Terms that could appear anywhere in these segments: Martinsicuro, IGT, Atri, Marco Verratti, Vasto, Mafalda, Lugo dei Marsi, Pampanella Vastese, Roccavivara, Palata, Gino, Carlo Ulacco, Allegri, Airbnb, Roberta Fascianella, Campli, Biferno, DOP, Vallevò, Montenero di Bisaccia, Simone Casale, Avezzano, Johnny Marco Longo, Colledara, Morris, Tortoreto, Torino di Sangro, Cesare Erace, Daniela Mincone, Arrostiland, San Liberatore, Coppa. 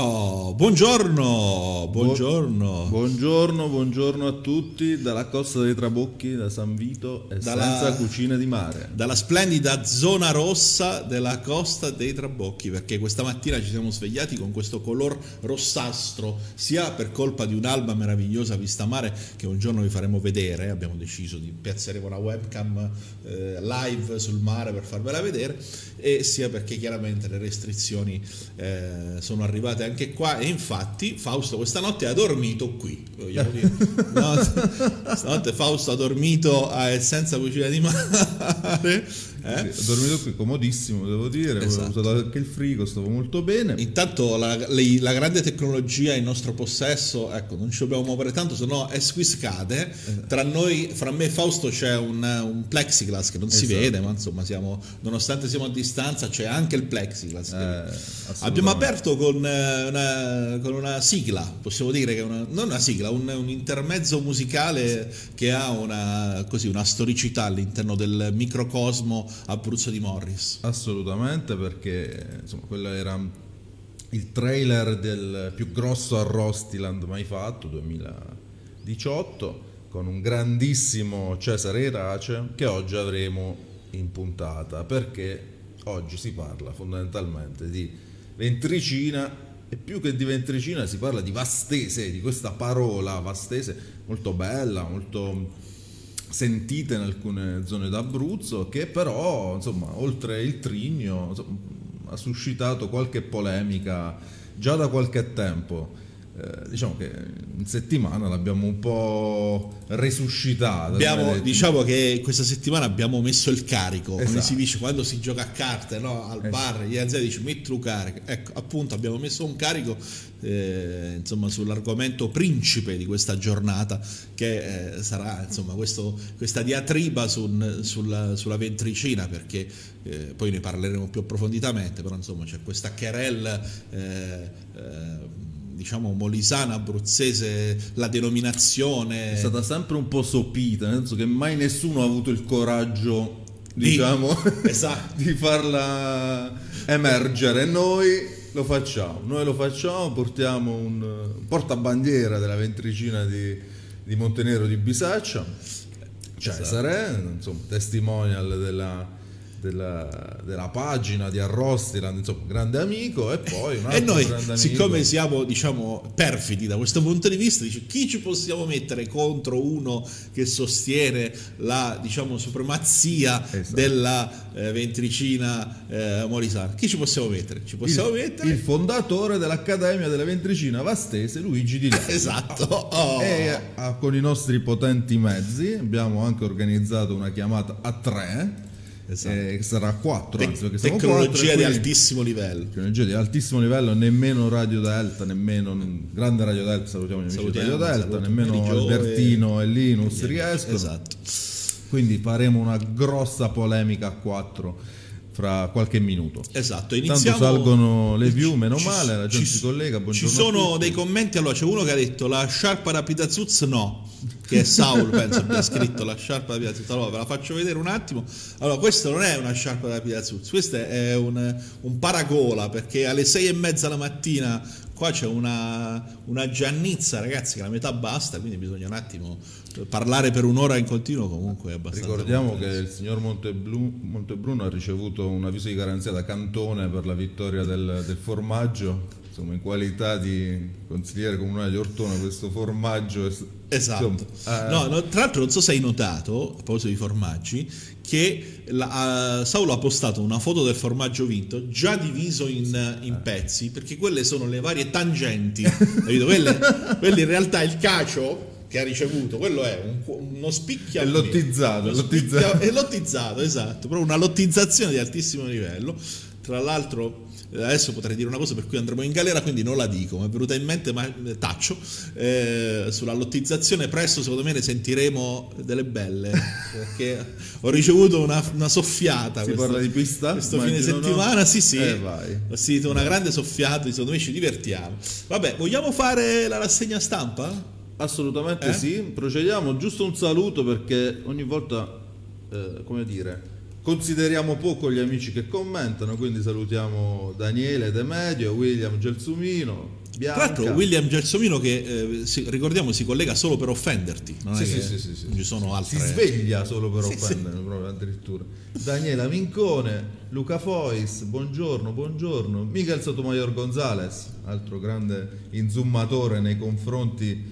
Oh, buongiorno, buongiorno. Buongiorno, buongiorno a tutti dalla Costa dei Trabocchi, da San Vito e dalla cucina di mare. Dalla splendida zona rossa della Costa dei Trabocchi, perché questa mattina ci siamo svegliati con questo color rossastro, sia per colpa di un'alba meravigliosa vista mare che un giorno vi faremo vedere, abbiamo deciso di piazzeremo una webcam live sul mare per farvela vedere, e sia perché chiaramente le restrizioni sono arrivate anche qua, e infatti Fausto questa notte ha dormito qui, vogliamo dire. No, stanotte Fausto ha dormito senza cucina di mare. Sì, ho dormito qui comodissimo, devo dire, esatto. Ho usato anche il frigo, stavo molto bene. Intanto la grande tecnologia in nostro possesso, ecco, non ci dobbiamo muovere tanto, sennò squiscade. Tra noi, fra me e Fausto c'è un plexiglass che non si vede, ma insomma siamo, nonostante siamo a distanza, c'è anche il plexiglass. Abbiamo aperto con una sigla, possiamo dire che un intermezzo musicale che ha una storicità all'interno del microcosmo Abruzzo di Morris. Assolutamente, perché insomma quello era il trailer del più grosso Arrostiland mai fatto, 2018, con un grandissimo Cesare Erace che oggi avremo in puntata, perché oggi si parla fondamentalmente di ventricina, e più che di ventricina si parla di vastese, di questa parola vastese molto bella, molto sentita in alcune zone d'Abruzzo, che però insomma oltre il Trigno ha suscitato qualche polemica già da qualche tempo. Diciamo che in settimana l'abbiamo un po' resuscitata. Diciamo che questa settimana abbiamo messo il carico, esatto. Come si dice quando si gioca a carte, no? Al bar, gli anziani dicono metti un carico. Ecco, appunto, abbiamo messo un carico insomma sull'argomento principe di questa giornata, che sarà insomma questa diatriba sulla ventricina, perché poi ne parleremo più approfonditamente, però insomma c'è questa querelle diciamo molisana, abruzzese, la denominazione è stata sempre un po' sopita, nel senso che mai nessuno ha avuto il coraggio esatto. di farla emergere. Noi lo facciamo, portiamo un portabandiera della ventricina di Montenero di Bisaccia, Cesare, esatto. Insomma, testimonial della pagina di Arrostiland, insomma grande amico, e poi un altro. E noi, grande siccome amico, siamo diciamo perfidi da questo punto di vista, dice chi ci possiamo mettere contro uno che sostiene la diciamo supremazia, esatto, della ventricina molisana. Chi ci possiamo mettere? Ci possiamo mettere il fondatore dell'Accademia della Ventricina Vastese, Luigi Di Lella. Esatto. E con i nostri potenti mezzi abbiamo anche organizzato una chiamata a tre. Esatto. Sarà 4, tecnologia di altissimo livello. Tecnologia di altissimo livello, nemmeno Radio Delta, nemmeno grande Radio Delta, salutiamo gli amici di Radio Delta, nemmeno Albertino e Linus riescono. Esatto. Quindi faremo una grossa polemica a 4 fra qualche minuto. Esatto, iniziamo. Tanto salgono le view, meno male, la gente si collega, buongiorno. Ci sono dei commenti, allora c'è uno che ha detto la sciarpa da Pitazuz no. Che è Saul, penso abbia scritto la sciarpa da Piazzuzza. Allora ve la faccio vedere un attimo. Allora, questa non è una sciarpa da Piazzuzza, questa è un paragola, perché alle 6:30 la mattina qua c'è una giannizza, ragazzi, che la metà basta, quindi bisogna un attimo parlare per un'ora in continuo, comunque è abbastanza. Ricordiamo che il signor Montebruno ha ricevuto un avviso di garanzia da Cantone per la vittoria del formaggio. Insomma, in qualità di consigliere comunale di Ortona, questo formaggio esatto. Insomma, no, tra l'altro non so se hai notato, a proposito di formaggi, che Saulo ha postato una foto del formaggio vinto già diviso in pezzi, perché quelle sono le varie tangenti, capito? Quelle in realtà il cacio che ha ricevuto, quello è uno spicchia, è lottizzato, esatto, proprio una lottizzazione di altissimo livello. Tra l'altro adesso potrei dire una cosa per cui andremo in galera, quindi non la dico, mi è venuta in mente ma taccio. Sulla lottizzazione presto secondo me ne sentiremo delle belle, perché ho ricevuto una soffiata. Parla di pista? Questo fine settimana, no. Sì, ho sentito una grande soffiata, secondo me ci divertiamo. Vabbè, vogliamo fare la rassegna stampa? Assolutamente sì, procediamo. Giusto un saluto, perché ogni volta, come dire, Consideriamo poco gli amici che commentano, quindi salutiamo Daniele De Medio, William Gelsomino. Bianca. Tra l'altro William Gelsomino che ricordiamo si collega solo per offenderti, non ci sono altre. Si sveglia solo per offendermi, proprio addirittura. Daniela Mincone, Luca Fois, buongiorno. Miguel Sotomayor Gonzalez, altro grande inzoomatore nei confronti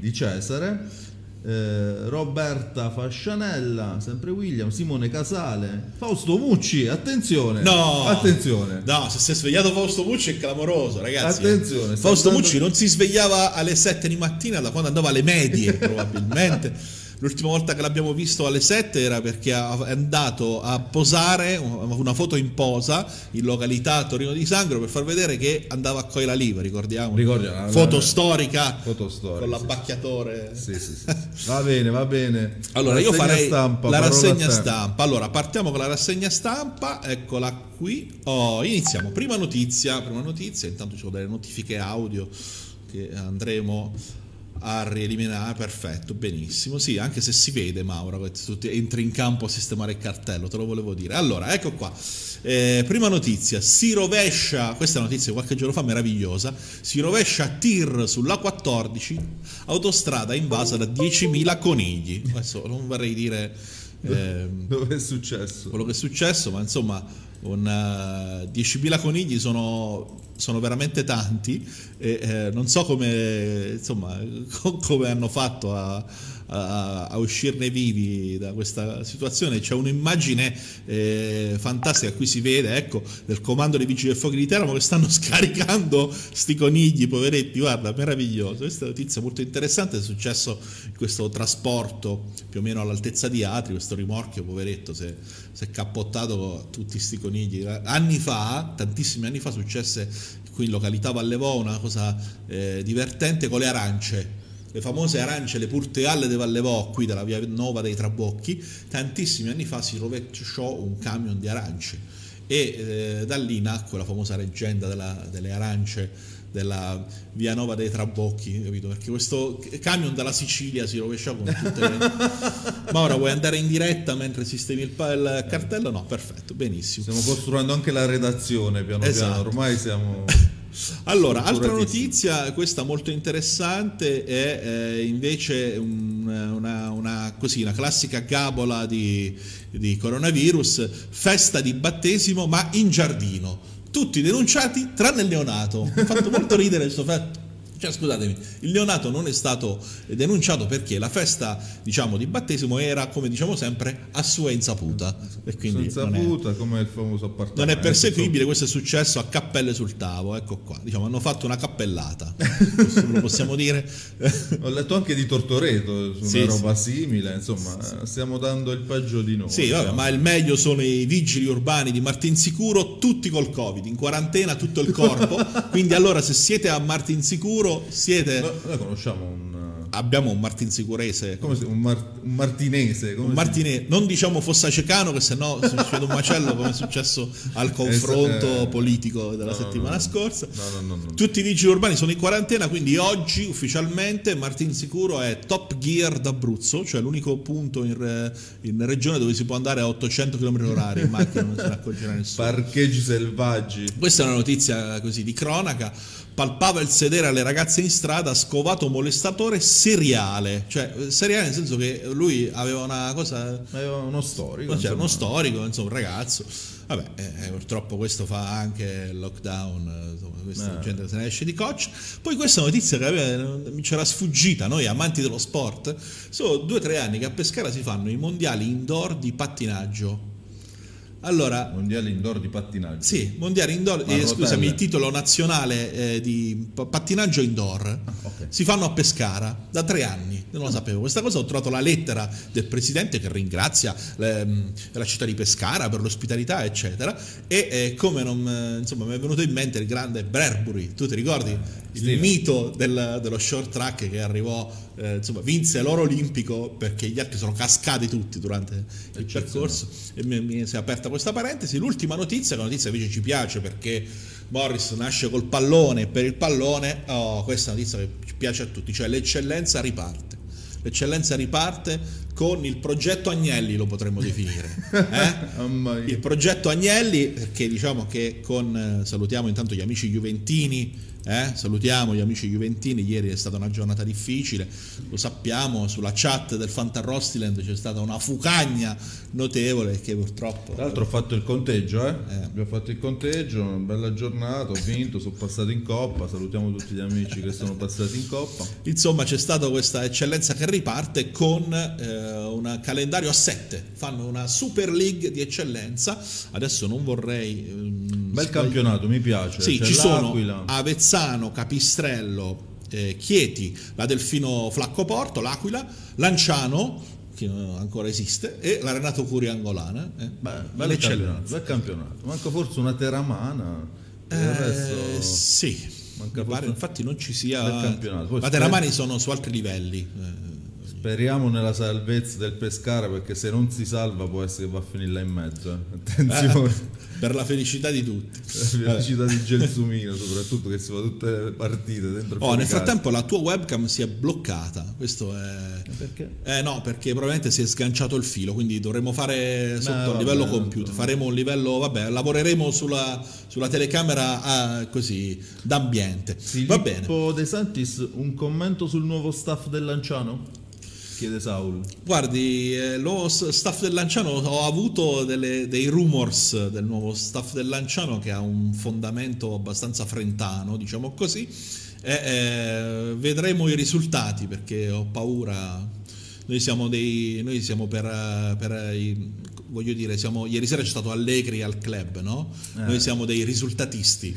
di Cesare. Roberta Fascianella, sempre William, Simone Casale, Fausto Mucci, attenzione, se si è svegliato Fausto Mucci è clamoroso, ragazzi, attenzione. Fausto Mucci non si svegliava alle 7 di mattina da quando andava alle medie probabilmente. L'ultima volta che l'abbiamo visto alle 7 era perché è andato a posare una foto in posa in località Torino di Sangro per far vedere che andava a Coira Liva, ricordiamo foto storica con l'abbacchiatore. Sì. Va bene. Allora io farei la rassegna stampa. Allora partiamo con la rassegna stampa, eccola qui. Iniziamo. Prima notizia, intanto ci sono delle notifiche audio che andremo a rieliminare, perfetto, benissimo. Sì, anche se si vede, Mauro, che tu entri in campo a sistemare il cartello, te lo volevo dire. Allora, ecco qua. Prima notizia, si rovescia, questa è una notizia qualche giorno fa, meravigliosa, si rovescia tir sulla A14, autostrada invasa da 10.000 conigli. Adesso non vorrei dire dove è successo quello che è successo, ma insomma 10.000 conigli sono veramente tanti e non so come hanno fatto a uscirne vivi da questa situazione. C'è un'immagine fantastica, qui si vede, ecco, del comando dei vigili del fuoco di Teramo che stanno scaricando sti conigli, poveretti, guarda, meraviglioso. Questa notizia molto interessante, è successo questo trasporto più o meno all'altezza di Atri, questo rimorchio, poveretto, si è cappottato tutti sti conigli. Tantissimi anni fa successe qui in località Vallevò una cosa divertente con le arance, le famose arance, le purtealle di Vallevò, qui dalla via Nova dei Trabocchi. Tantissimi anni fa si rovesciò un camion di arance e da lì nacque la famosa leggenda delle arance della via Nova dei Trabocchi, capito? Perché questo camion dalla Sicilia si rovesciò con tutte le... Ma ora vuoi andare in diretta mentre sistemi il cartello? No, perfetto, benissimo. Stiamo costruendo anche la redazione piano, ormai siamo... Allora, altra notizia, questa molto interessante, è invece una classica gabola di coronavirus, festa di battesimo ma in giardino, tutti denunciati tranne il neonato. Mi ha fatto molto ridere questo fatto. Cioè, scusatemi, il neonato non è stato denunciato perché la festa, diciamo, di battesimo era, come diciamo sempre, a sua insaputa. E quindi come il famoso appartamento. Non è perseguibile, questo è successo a Cappelle sul Tavo, ecco qua. Diciamo, hanno fatto una cappellata, lo possiamo dire. Ho letto anche di Tortoreto, una roba simile, insomma, stiamo dando il peggio di noi. Sì, vabbè, ma il meglio sono i vigili urbani di Martinsicuro, tutti col Covid, in quarantena tutto il corpo. Quindi allora, se siete a Martinsicuro, noi conosciamo abbiamo un martinsicurese, un martinese, non diciamo fossacecano, che sennò succede un macello come è successo al confronto politico della settimana scorsa. No. Tutti i vigili urbani sono in quarantena, quindi oggi ufficialmente Martinsicuro è top gear d'Abruzzo, cioè l'unico punto in regione dove si può andare a 800 km/h in macchina, non se ne accorgerà nessuno. Parcheggi selvaggi. Questa è una notizia così di cronaca. Palpava il sedere alle ragazze in strada, scovato molestatore seriale, nel senso che lui aveva uno storico, ragazzo. Vabbè, purtroppo questo fa anche il lockdown, insomma, questa gente se ne esce di coccia. Poi questa notizia che mi c'era sfuggita, noi amanti dello sport, sono 2 o 3 anni che a Pescara si fanno i mondiali indoor di pattinaggio. Allora, mondiali indoor di pattinaggio. Sì, mondiali indoor, scusami, il titolo nazionale di pattinaggio indoor. Okay. Si fanno a Pescara da 3 anni, non lo sapevo. Questa cosa, ho trovato la lettera del presidente che ringrazia la città di Pescara per l'ospitalità, eccetera. E come non, insomma, mi è venuto in mente il grande Bradbury. Tu ti ricordi il mito dello short track che arrivò, vinse l'oro olimpico perché gli altri sono cascati tutti durante il percorso. E mi si è aperta questa parentesi. L'ultima notizia, che la notizia invece ci piace perché Morris nasce col pallone, per il pallone, questa è una notizia che piace a tutti, cioè l'eccellenza riparte con il progetto Agnelli, lo potremmo definire, eh? Il progetto Agnelli, perché diciamo che con, salutiamo intanto gli amici juventini, salutiamo gli amici juventini, ieri è stata una giornata difficile, lo sappiamo, sulla chat del Fantarrostiland c'è stata una fucagna notevole che purtroppo... Tra l'altro ho fatto il conteggio, abbiamo fatto il conteggio, una bella giornata, ho vinto, sono passato in Coppa, salutiamo tutti gli amici che sono passati in Coppa. Insomma c'è stata questa eccellenza che riparte con... un calendario a 7, fanno una Super League di eccellenza. Adesso non vorrei bel campionato, mi piace. Sì, c'è ci l'Aquila, sono Avezzano, Capistrello, Chieti, la Delfino Flaccoporto, l'Aquila, Lanciano che ancora esiste e la Renato Curi Angolana. Bel campionato, bel campionato. Manca forse una Teramana, adesso... Sì, manca pare, infatti non ci sia la Teramani, sono su altri livelli. Speriamo nella salvezza del Pescara, perché se non si salva può essere che va a finire là in mezzo. Attenzione. Per la felicità di tutti. La felicità di Gelsomino, soprattutto, che si fa tutte le partite dentro. Oh, nel frattempo la tua webcam si è bloccata. Questo è... Perché? No, perché probabilmente si è sganciato il filo, quindi dovremo fare sotto un livello computer. Faremo un livello, lavoreremo sulla telecamera così d'ambiente. Filippo, va bene. De Santis, un commento sul nuovo staff del Lanciano? Chiede Saulo. Guardi, lo staff del Lanciano, ho avuto dei rumors del nuovo staff del Lanciano che ha un fondamento abbastanza frentano, diciamo così, vedremo i risultati, perché ho paura. Noi siamo per ieri sera c'è stato Allegri al club, no? Noi siamo dei risultatisti.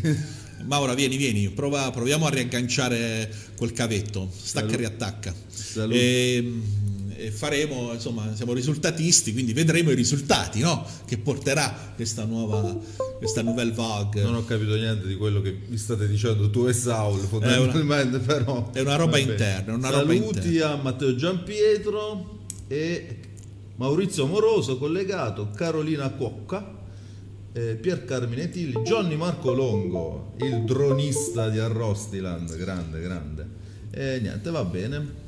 Ma ora vieni, proviamo a riagganciare quel cavetto, stacca e riattacca. E faremo, insomma, siamo risultatisti, quindi vedremo i risultati, no? Che porterà questa nouvelle vague. Non ho capito niente di quello che mi state dicendo tu e Saul, fondamentalmente, però è una roba interna, una saluti roba interna. A Matteo Giampietro e Maurizio Moroso collegato, Carolina Cuocca, Pier Carmine Tilli, Johnny Marco Longo, il dronista di Arrostiland, grande, e niente, va bene.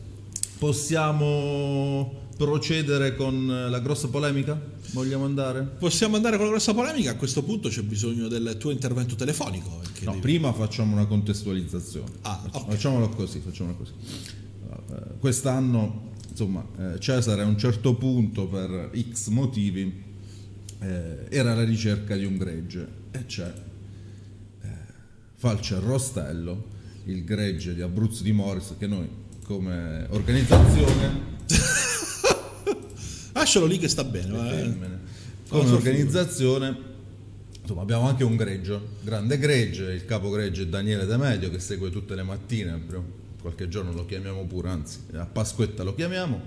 Possiamo procedere con la grossa polemica? Vogliamo andare? Possiamo andare con la grossa polemica? A questo punto c'è bisogno del tuo intervento telefonico. No, prima facciamo una contestualizzazione. Okay. Facciamolo così. Quest'anno, insomma, Cesare a un certo punto, per X motivi, era alla ricerca di un gregge, e c'è Falce e Rostello, il gregge di Abruzzo di Morris, che noi come organizzazione lascialo lì che sta bene. Come organizzazione, insomma, abbiamo anche un greggio, grande gregge, il capo gregge è Daniele De Medio, che segue tutte le mattine, qualche giorno lo chiamiamo pure, anzi a Pasquetta lo chiamiamo,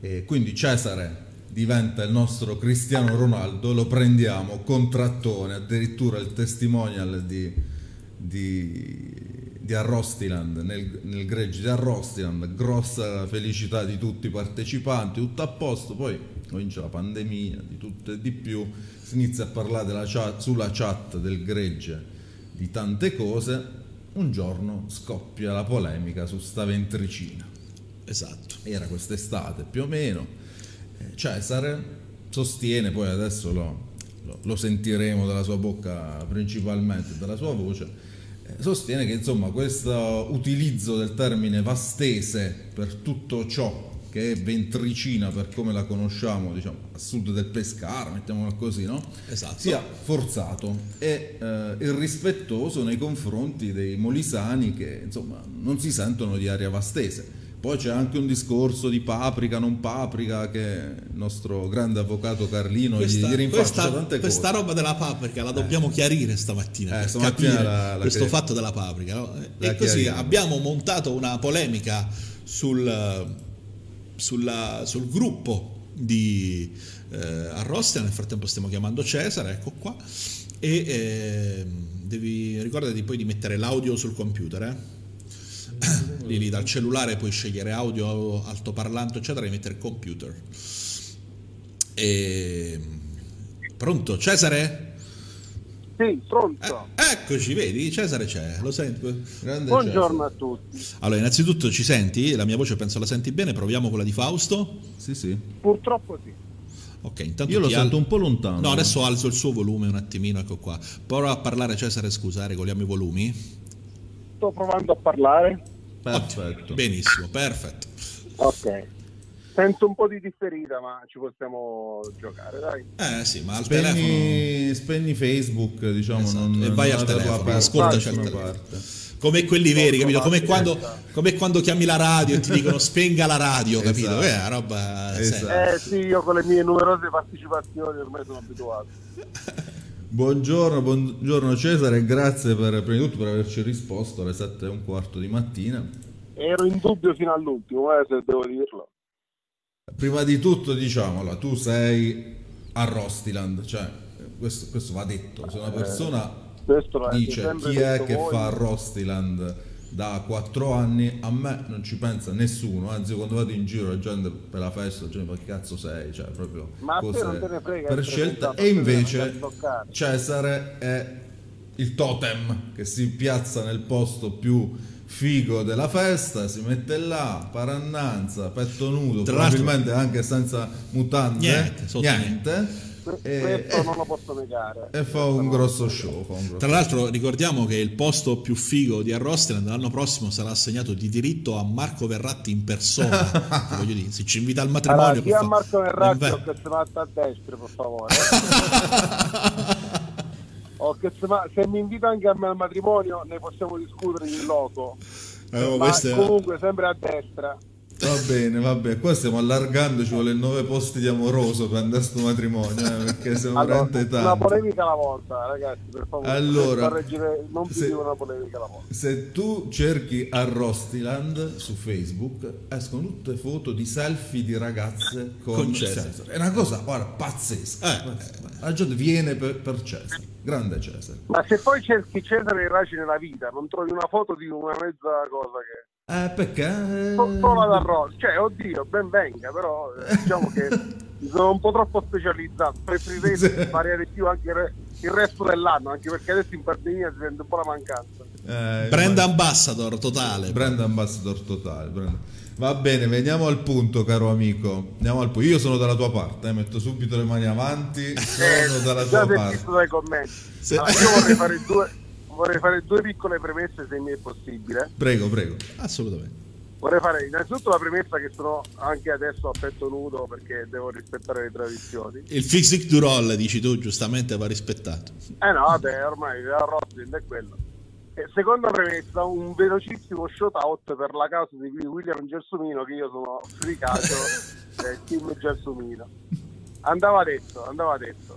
e quindi Cesare diventa il nostro Cristiano Ronaldo, lo prendiamo contrattone, addirittura il testimonial di Arrostiland, nel gregge di Arrostiland, grossa felicità di tutti i partecipanti, tutto a posto. Poi comincia la pandemia, di tutto e di più, si inizia a parlare sulla chat del gregge di tante cose. Un giorno scoppia la polemica su sta ventricina. Esatto. Era quest'estate più o meno. Cesare sostiene, poi adesso lo sentiremo dalla sua bocca principalmente, dalla sua voce, sostiene che, insomma, questo utilizzo del termine vastese per tutto ciò che è ventricina, per come la conosciamo, diciamo, a sud del Pescara, mettiamola così, no? Esatto. Sia forzato e irrispettoso nei confronti dei molisani che, insomma, non si sentono di area vastese. Poi c'è anche un discorso di paprika, non paprika, che il nostro grande avvocato Carlino gli rinfaccia tante cose. Questa roba della paprika la dobbiamo chiarire stamattina, per capire questo fatto della paprika. No? E così abbiamo montato una polemica sul gruppo di Arrostia. Nel frattempo stiamo chiamando Cesare, ecco qua, e devi ricordati poi di mettere l'audio sul computer, lì dal cellulare puoi scegliere audio, altoparlante, eccetera, e mettere computer. Pronto Cesare? Sì, pronto. Eccoci, vedi, Cesare c'è, lo sento. Grande buongiorno Cesare. A tutti. Allora, innanzitutto ci senti? La mia voce penso la senti bene, proviamo quella di Fausto. Sì, sì. Purtroppo sì. Ok, intanto io lo sento un po' lontano. No, adesso alzo il suo volume un attimino, ecco qua. Prova a parlare Cesare, scusa, regoliamo i volumi. Sto provando a parlare. Perfetto. Ottimo. Benissimo, perfetto. Ok. Sento un po' di differita, ma ci possiamo giocare, dai. Sì, ma al telefono... Spegni Facebook, diciamo, esatto. Non, e vai non al telefono, ascoltaci al telefono. Parte. Come quelli veri, capito? Come quando chiami la radio e ti dicono spenga la radio, capito? Esatto. Una roba... Esatto. Sì, io con le mie numerose partecipazioni ormai sono abituato. Buongiorno Cesare, grazie prima di tutto per averci risposto alle 7:15 di mattina. Ero in dubbio fino all'ultimo, se devo dirlo. Prima di tutto, diciamola, tu sei Arrostiland, cioè questo va detto. Se una persona dice chi è che fa Arrostiland da 4 anni, a me non ci pensa nessuno, anzi quando vado in giro la gente per la festa, cioè, ma che cazzo sei, cioè proprio cose non te ne frega, per scelta. E invece Cesare è il totem che si piazza nel posto più figo della festa, si mette là, parannanza, petto nudo, probabilmente anche senza mutande, niente. Questo non lo posso negare. E fa un grosso show. Tra l'altro ricordiamo che il posto più figo di Arrostiland l'anno prossimo sarà assegnato di diritto a Marco Verratti in persona. Voglio dire, se ci invita al matrimonio. Allora, a Marco Verratti che si mette a destra, per favore. Se mi invita anche a me al matrimonio ne possiamo discutere in loco, comunque sempre a destra. Va bene, vabbè, qua stiamo allargando, ci vuole 9 posti di amoroso per andare a sto matrimonio, perché siamo veramente tanti. Una polemica alla volta, ragazzi, per favore. Allora, non più di una polemica alla volta. Se tu cerchi Arrostiland su Facebook, escono tutte foto di selfie di ragazze con Cesare. È una cosa, guarda, pazzesca. La gente viene per Cesare. Grande Cesare. Ma se poi cerchi Cesare Erace nella vita, non trovi una foto di una mezza cosa che... perché? Solo ad arrosto, cioè, oddio, ben venga, però diciamo che mi sono un po' troppo specializzato, preferirei variare più anche il resto dell'anno, anche perché adesso in pandemia si sente un po' la mancanza. Brand ambassador totale. Va bene, veniamo al punto, caro amico. Io sono dalla tua parte, metto subito le mani avanti, sono dalla tua parte. Dai commenti. Allora, io vorrei fare due piccole premesse, se mi è possibile. Prego, assolutamente. Vorrei fare innanzitutto la premessa che sono anche adesso a petto nudo perché devo rispettare le tradizioni. Il physique du roll, dici tu, giustamente va rispettato. No, vabbè, ormai la Rosalind è quello. E seconda premessa, un velocissimo shout out per la causa di William Gelsomino, che io sono fricato del team Gelsomino. Andava detto.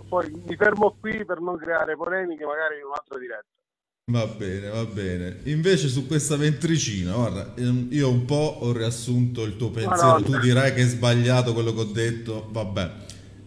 Poi mi fermo qui per non creare polemiche, magari in un'altra diretta. Va bene. Invece su questa ventricina, guarda, io un po' ho riassunto il tuo pensiero. Tu dirai che è sbagliato quello che ho detto, vabbè.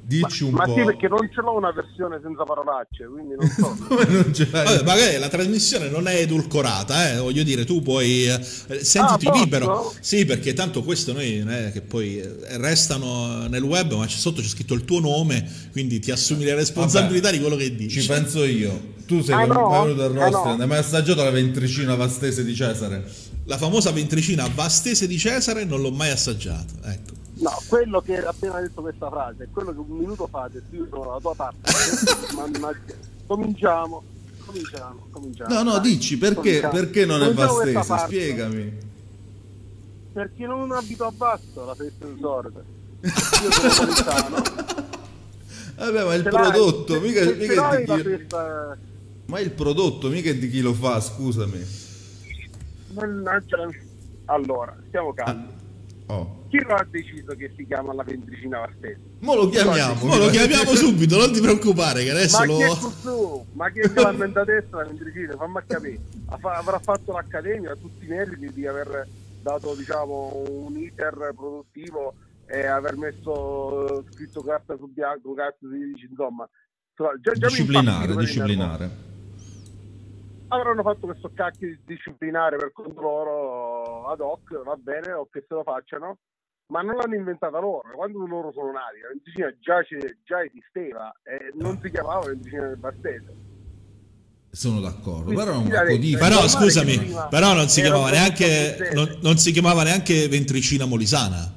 Dici un po'. Ma sì, perché non ce l'ho una versione senza parolacce, quindi non so. Come non ce l'hai? Vabbè, magari la trasmissione non è edulcorata, voglio dire, tu puoi sentiti libero. Sì, perché tanto questo noi non è che poi restano nel web, ma sotto c'è scritto il tuo nome, quindi ti assumi le responsabilità di quello che dici. Ci penso io. Tu sei venuto dal nostro, hai mai assaggiato la ventricina vastese di Cesare? La famosa ventricina vastese di Cesare non l'ho mai assaggiata, ecco. No, quello che ha appena detto questa frase è quello che un minuto fa detto io sono dalla tua parte. Cominciamo. No, dici perché non è vastese, spiegami. Perché non abito a Vasto la festa del sorte. Io sono napoletano. Vabbè, ma il prodotto mica è di chi... festa... Ma il prodotto mica è di chi lo fa, scusami. Allora, stiamo calmi. Chi lo ha deciso che si chiama la ventricina vastese? Lo chiamiamo subito, non ti preoccupare che adesso ma chi è che l'ha inventata adesso la ventricina? Fammi capire. Avrà fatto l'Accademia, ha tutti i meriti di aver dato, diciamo, un iter produttivo e aver messo scritto carta su bianco, cazzo si dice, insomma. Già disciplinare. Avranno fatto questo cacchio di disciplinare per conto loro ad hoc, va bene, o che se lo facciano, ma non l'hanno inventata loro. Quando loro sono nati la ventricina già esisteva e non si chiamava ventricina del Vastese. Sono d'accordo, però, però scusami, però non si chiamava neanche non si chiamava neanche Ventricina Molisana.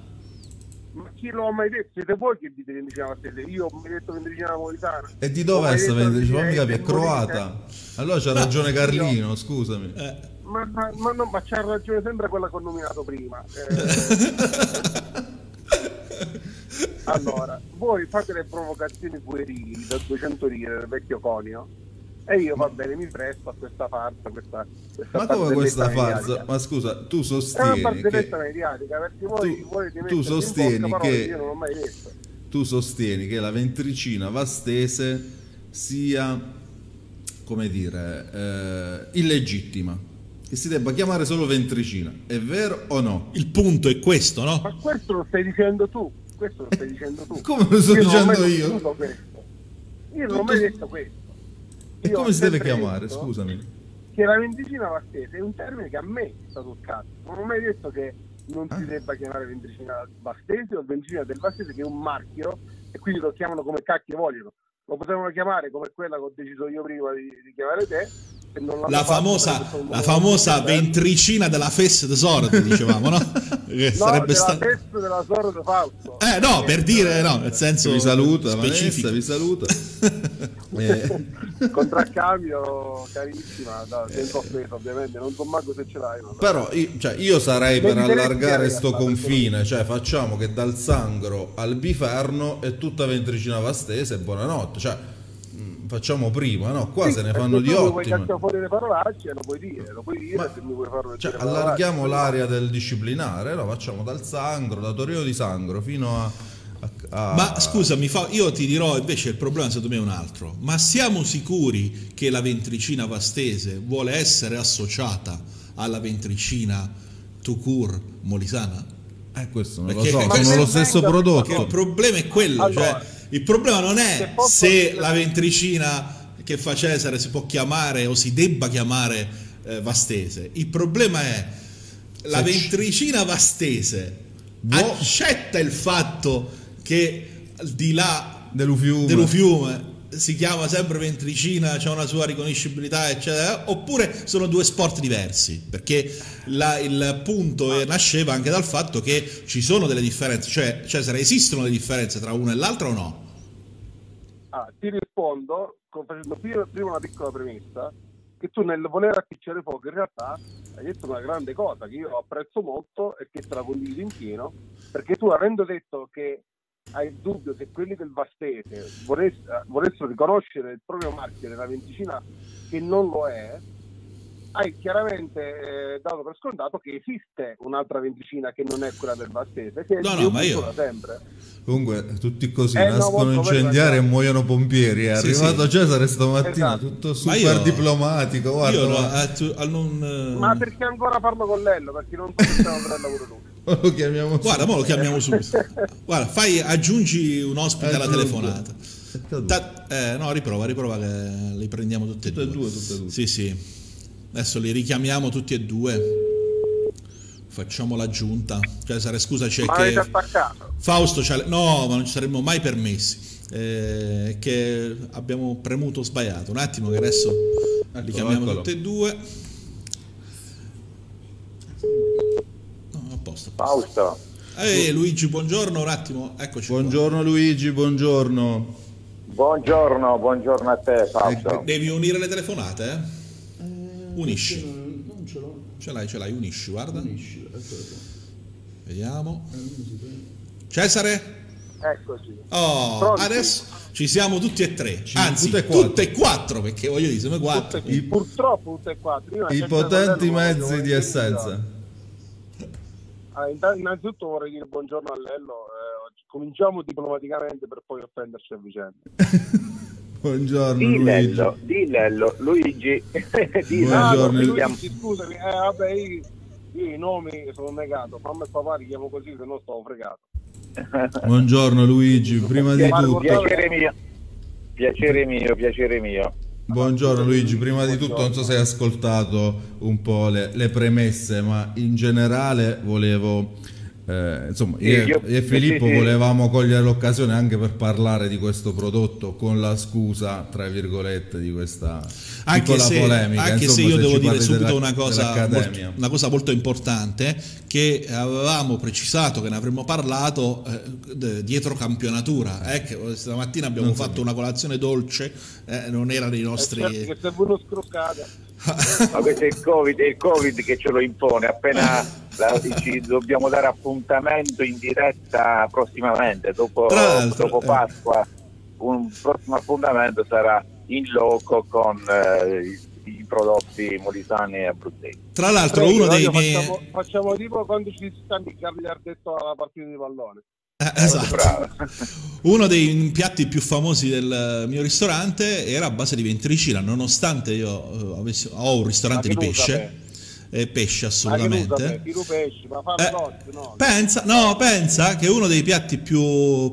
Ma chi lo ha mai detto? Siete voi che dite Ventricina Molisana? Io ho mai detto Ventricina Molisana. E di dove è sta Ventricina? Ma mica è croata. Allora c'ha ragione Carlino, scusami. Ma c'ha ragione sempre quella che ho nominato prima. Allora, voi fate le provocazioni puerili da 200 lire del vecchio conio. E io va bene, mi presto a questa farsa, questa ma come questa farsa? Ma scusa, tu sostieni che tu sostieni che la Ventricina vastese sia, come dire, illegittima, che si debba chiamare solo Ventricina, è vero o no? Il punto è questo, no? Ma questo lo stai dicendo tu, come lo sto dicendo io? Io non ho mai detto questo. E come si deve chiamare, scusami? Che la Ventricina vastese è un termine che a me è stato un cazzo. Non ho mai detto che non si debba chiamare Ventricina vastese o Ventricina del Vastese, che è un marchio e quindi lo chiamano come cacchio vogliono. Lo potevano chiamare come quella che ho deciso io prima di chiamare te. E non la famosa Ventricina della fesse de sorte, dicevamo, no? Che sarebbe stata la fesse della sorte Fausto. No, per dire, no, nel senso vi saluta, specifico. Vanessa, vi saluta. Contraccambio carissima, senza offesa ovviamente, non so manco se ce l'hai. Però io sarei per allargare sto confine, cioè facciamo che dal Sangro al Biferno è tutta Ventricina vastese e buonanotte, cioè facciamo prima, no? Qua sì, se ne fanno di ottime. Se vuoi fuori le parolacce lo puoi dire ma, se mi vuoi farlo, cioè, allarghiamo l'area del disciplinare, no? Facciamo dal Sangro, da Torino di Sangro fino a... Ma scusami, io ti dirò invece il problema secondo me è un altro. Ma siamo sicuri che la Ventricina vastese vuole essere associata alla Ventricina tout court molisana? Questo non perché, lo so, sono lo stesso prodotto. Il problema è quello, allora, cioè il problema non è se la Ventricina che fa Cesare si può chiamare o si debba chiamare vastese. Il problema è la Ventricina vastese accetta il fatto che al di là dell'Ufiume si chiama sempre Ventricina, c'è una sua riconoscibilità eccetera, oppure sono due sport diversi, perché il punto nasceva anche dal fatto che ci sono delle differenze, cioè esistono delle differenze tra uno e l'altro o no? Ti rispondo facendo prima una piccola premessa, che tu nel voler appicciare fuoco in realtà hai detto una grande cosa che io apprezzo molto e che te la condivido in pieno, perché tu avendo detto che hai il dubbio se quelli del Vastese volessero riconoscere il proprio marchio della Ventricina che non lo è, hai chiaramente dato per scontato che esiste un'altra Ventricina che non è quella del Vastese, che no, ma io sempre. Comunque tutti così nascono incendiari e muoiono pompieri. È arrivato Cesare stamattina, esatto. Tutto super diplomatico, guarda. Ma perché ancora parlo con Lello? Perché non possiamo prendere pure lui. Lo chiamiamo lo chiamiamo subito. Guarda, aggiungi un ospite alla telefonata. No, riprova che li prendiamo tutte e due. Sì. Adesso li richiamiamo tutti e due. Facciamo l'aggiunta. Cesare, scusa, c'è che Fausto ma non ci saremmo mai permessi. Che abbiamo premuto sbagliato. Un attimo che adesso li chiamiamo tutti e due. Fausto. Luigi, buongiorno, un attimo, eccoci. Buongiorno Luigi, buongiorno. Buongiorno a te, Fausto. Devi unire le telefonate, eh? Unisci. Non ce l'ho. Ce l'hai, unisci, guarda. Vediamo. Cesare? Eccoci. Adesso ci siamo tutti e tre. Anzi, tutte e quattro, perché voglio dire, siamo quattro. Purtroppo tutte e quattro. I potenti mezzi di essenza. Innanzitutto vorrei dire buongiorno a Lello, cominciamo diplomaticamente per poi offenderci a vicenda. Buongiorno Di Lello, Luigi. Buongiorno Luigi, scusami, vabbè, io i nomi sono negato, mamma e papà li chiamo così, se no stavo fregato. Buongiorno Luigi, prima di tutto piacere mio. Buongiorno Luigi, prima di tutto non so se hai ascoltato un po' le premesse, ma in generale volevo Insomma, io e Filippo volevamo cogliere l'occasione anche per parlare di questo prodotto con la scusa, tra virgolette, di questa piccola polemica. Anche insomma, se io devo dire subito una cosa molto importante, che avevamo precisato che ne avremmo parlato dietro campionatura. Che stamattina abbiamo fatto una colazione dolce, non era dei nostri... Questa è pure scroccata. Ma questo è il Covid che ce lo impone. Appena... ci dobbiamo dare appuntamento in diretta prossimamente dopo Pasqua. Un prossimo appuntamento sarà in loco con i prodotti molisani e abruzzesi. Tra l'altro uno dei facciamo tipo quando ci stanno i cambiardi alla partita di pallone. Esatto. Uno dei piatti più famosi del mio ristorante era a base di ventricina, nonostante io ho un ristorante di pesce. Pesce assolutamente. Pensa che uno dei piatti più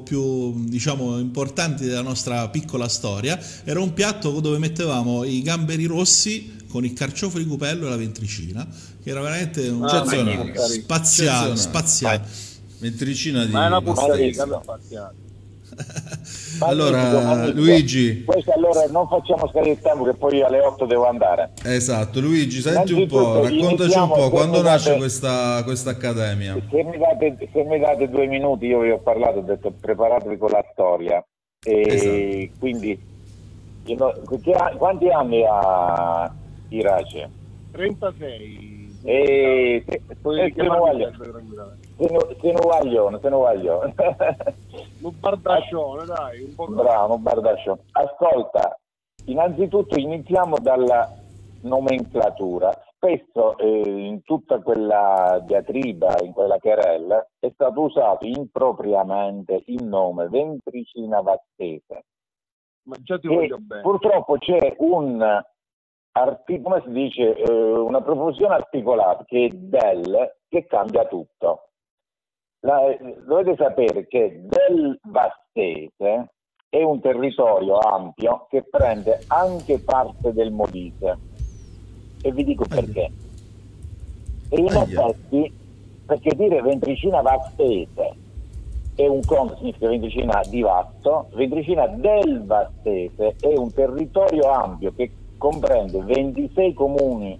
diciamo importanti della nostra piccola storia era un piatto dove mettevamo i gamberi rossi con il carciofo di cupello e la ventricina, che era veramente un spaziale. Ventricina di Allora Luigi, questo allora non facciamo stare il tempo, che poi alle 8 devo andare. Esatto. Luigi, senti un po', raccontaci un po' quando nasce questa accademia. Se mi date 2 minuti, io vi ho parlato, ho detto preparatevi con la storia. E esatto. Quindi quanti anni ha Erace? 36. E se non vagliono. Un bardascione, dai. Un po' bravo, un bardascione. Ascolta, innanzitutto iniziamo dalla nomenclatura. Spesso in tutta quella diatriba, in quella querella, è stato usato impropriamente il nome ventricina vastese. Ma già ti voglio bene. Purtroppo c'è un articolo, come si dice, una profusione articolata che è del, che cambia tutto. Dovete sapere che del vastese è un territorio ampio che prende anche parte del Molise, e vi dico perché. E in effetti, perché dire ventricina vastese è un conto, significa ventricina di Vasto, ventricina del vastese è un territorio ampio che comprende 26 comuni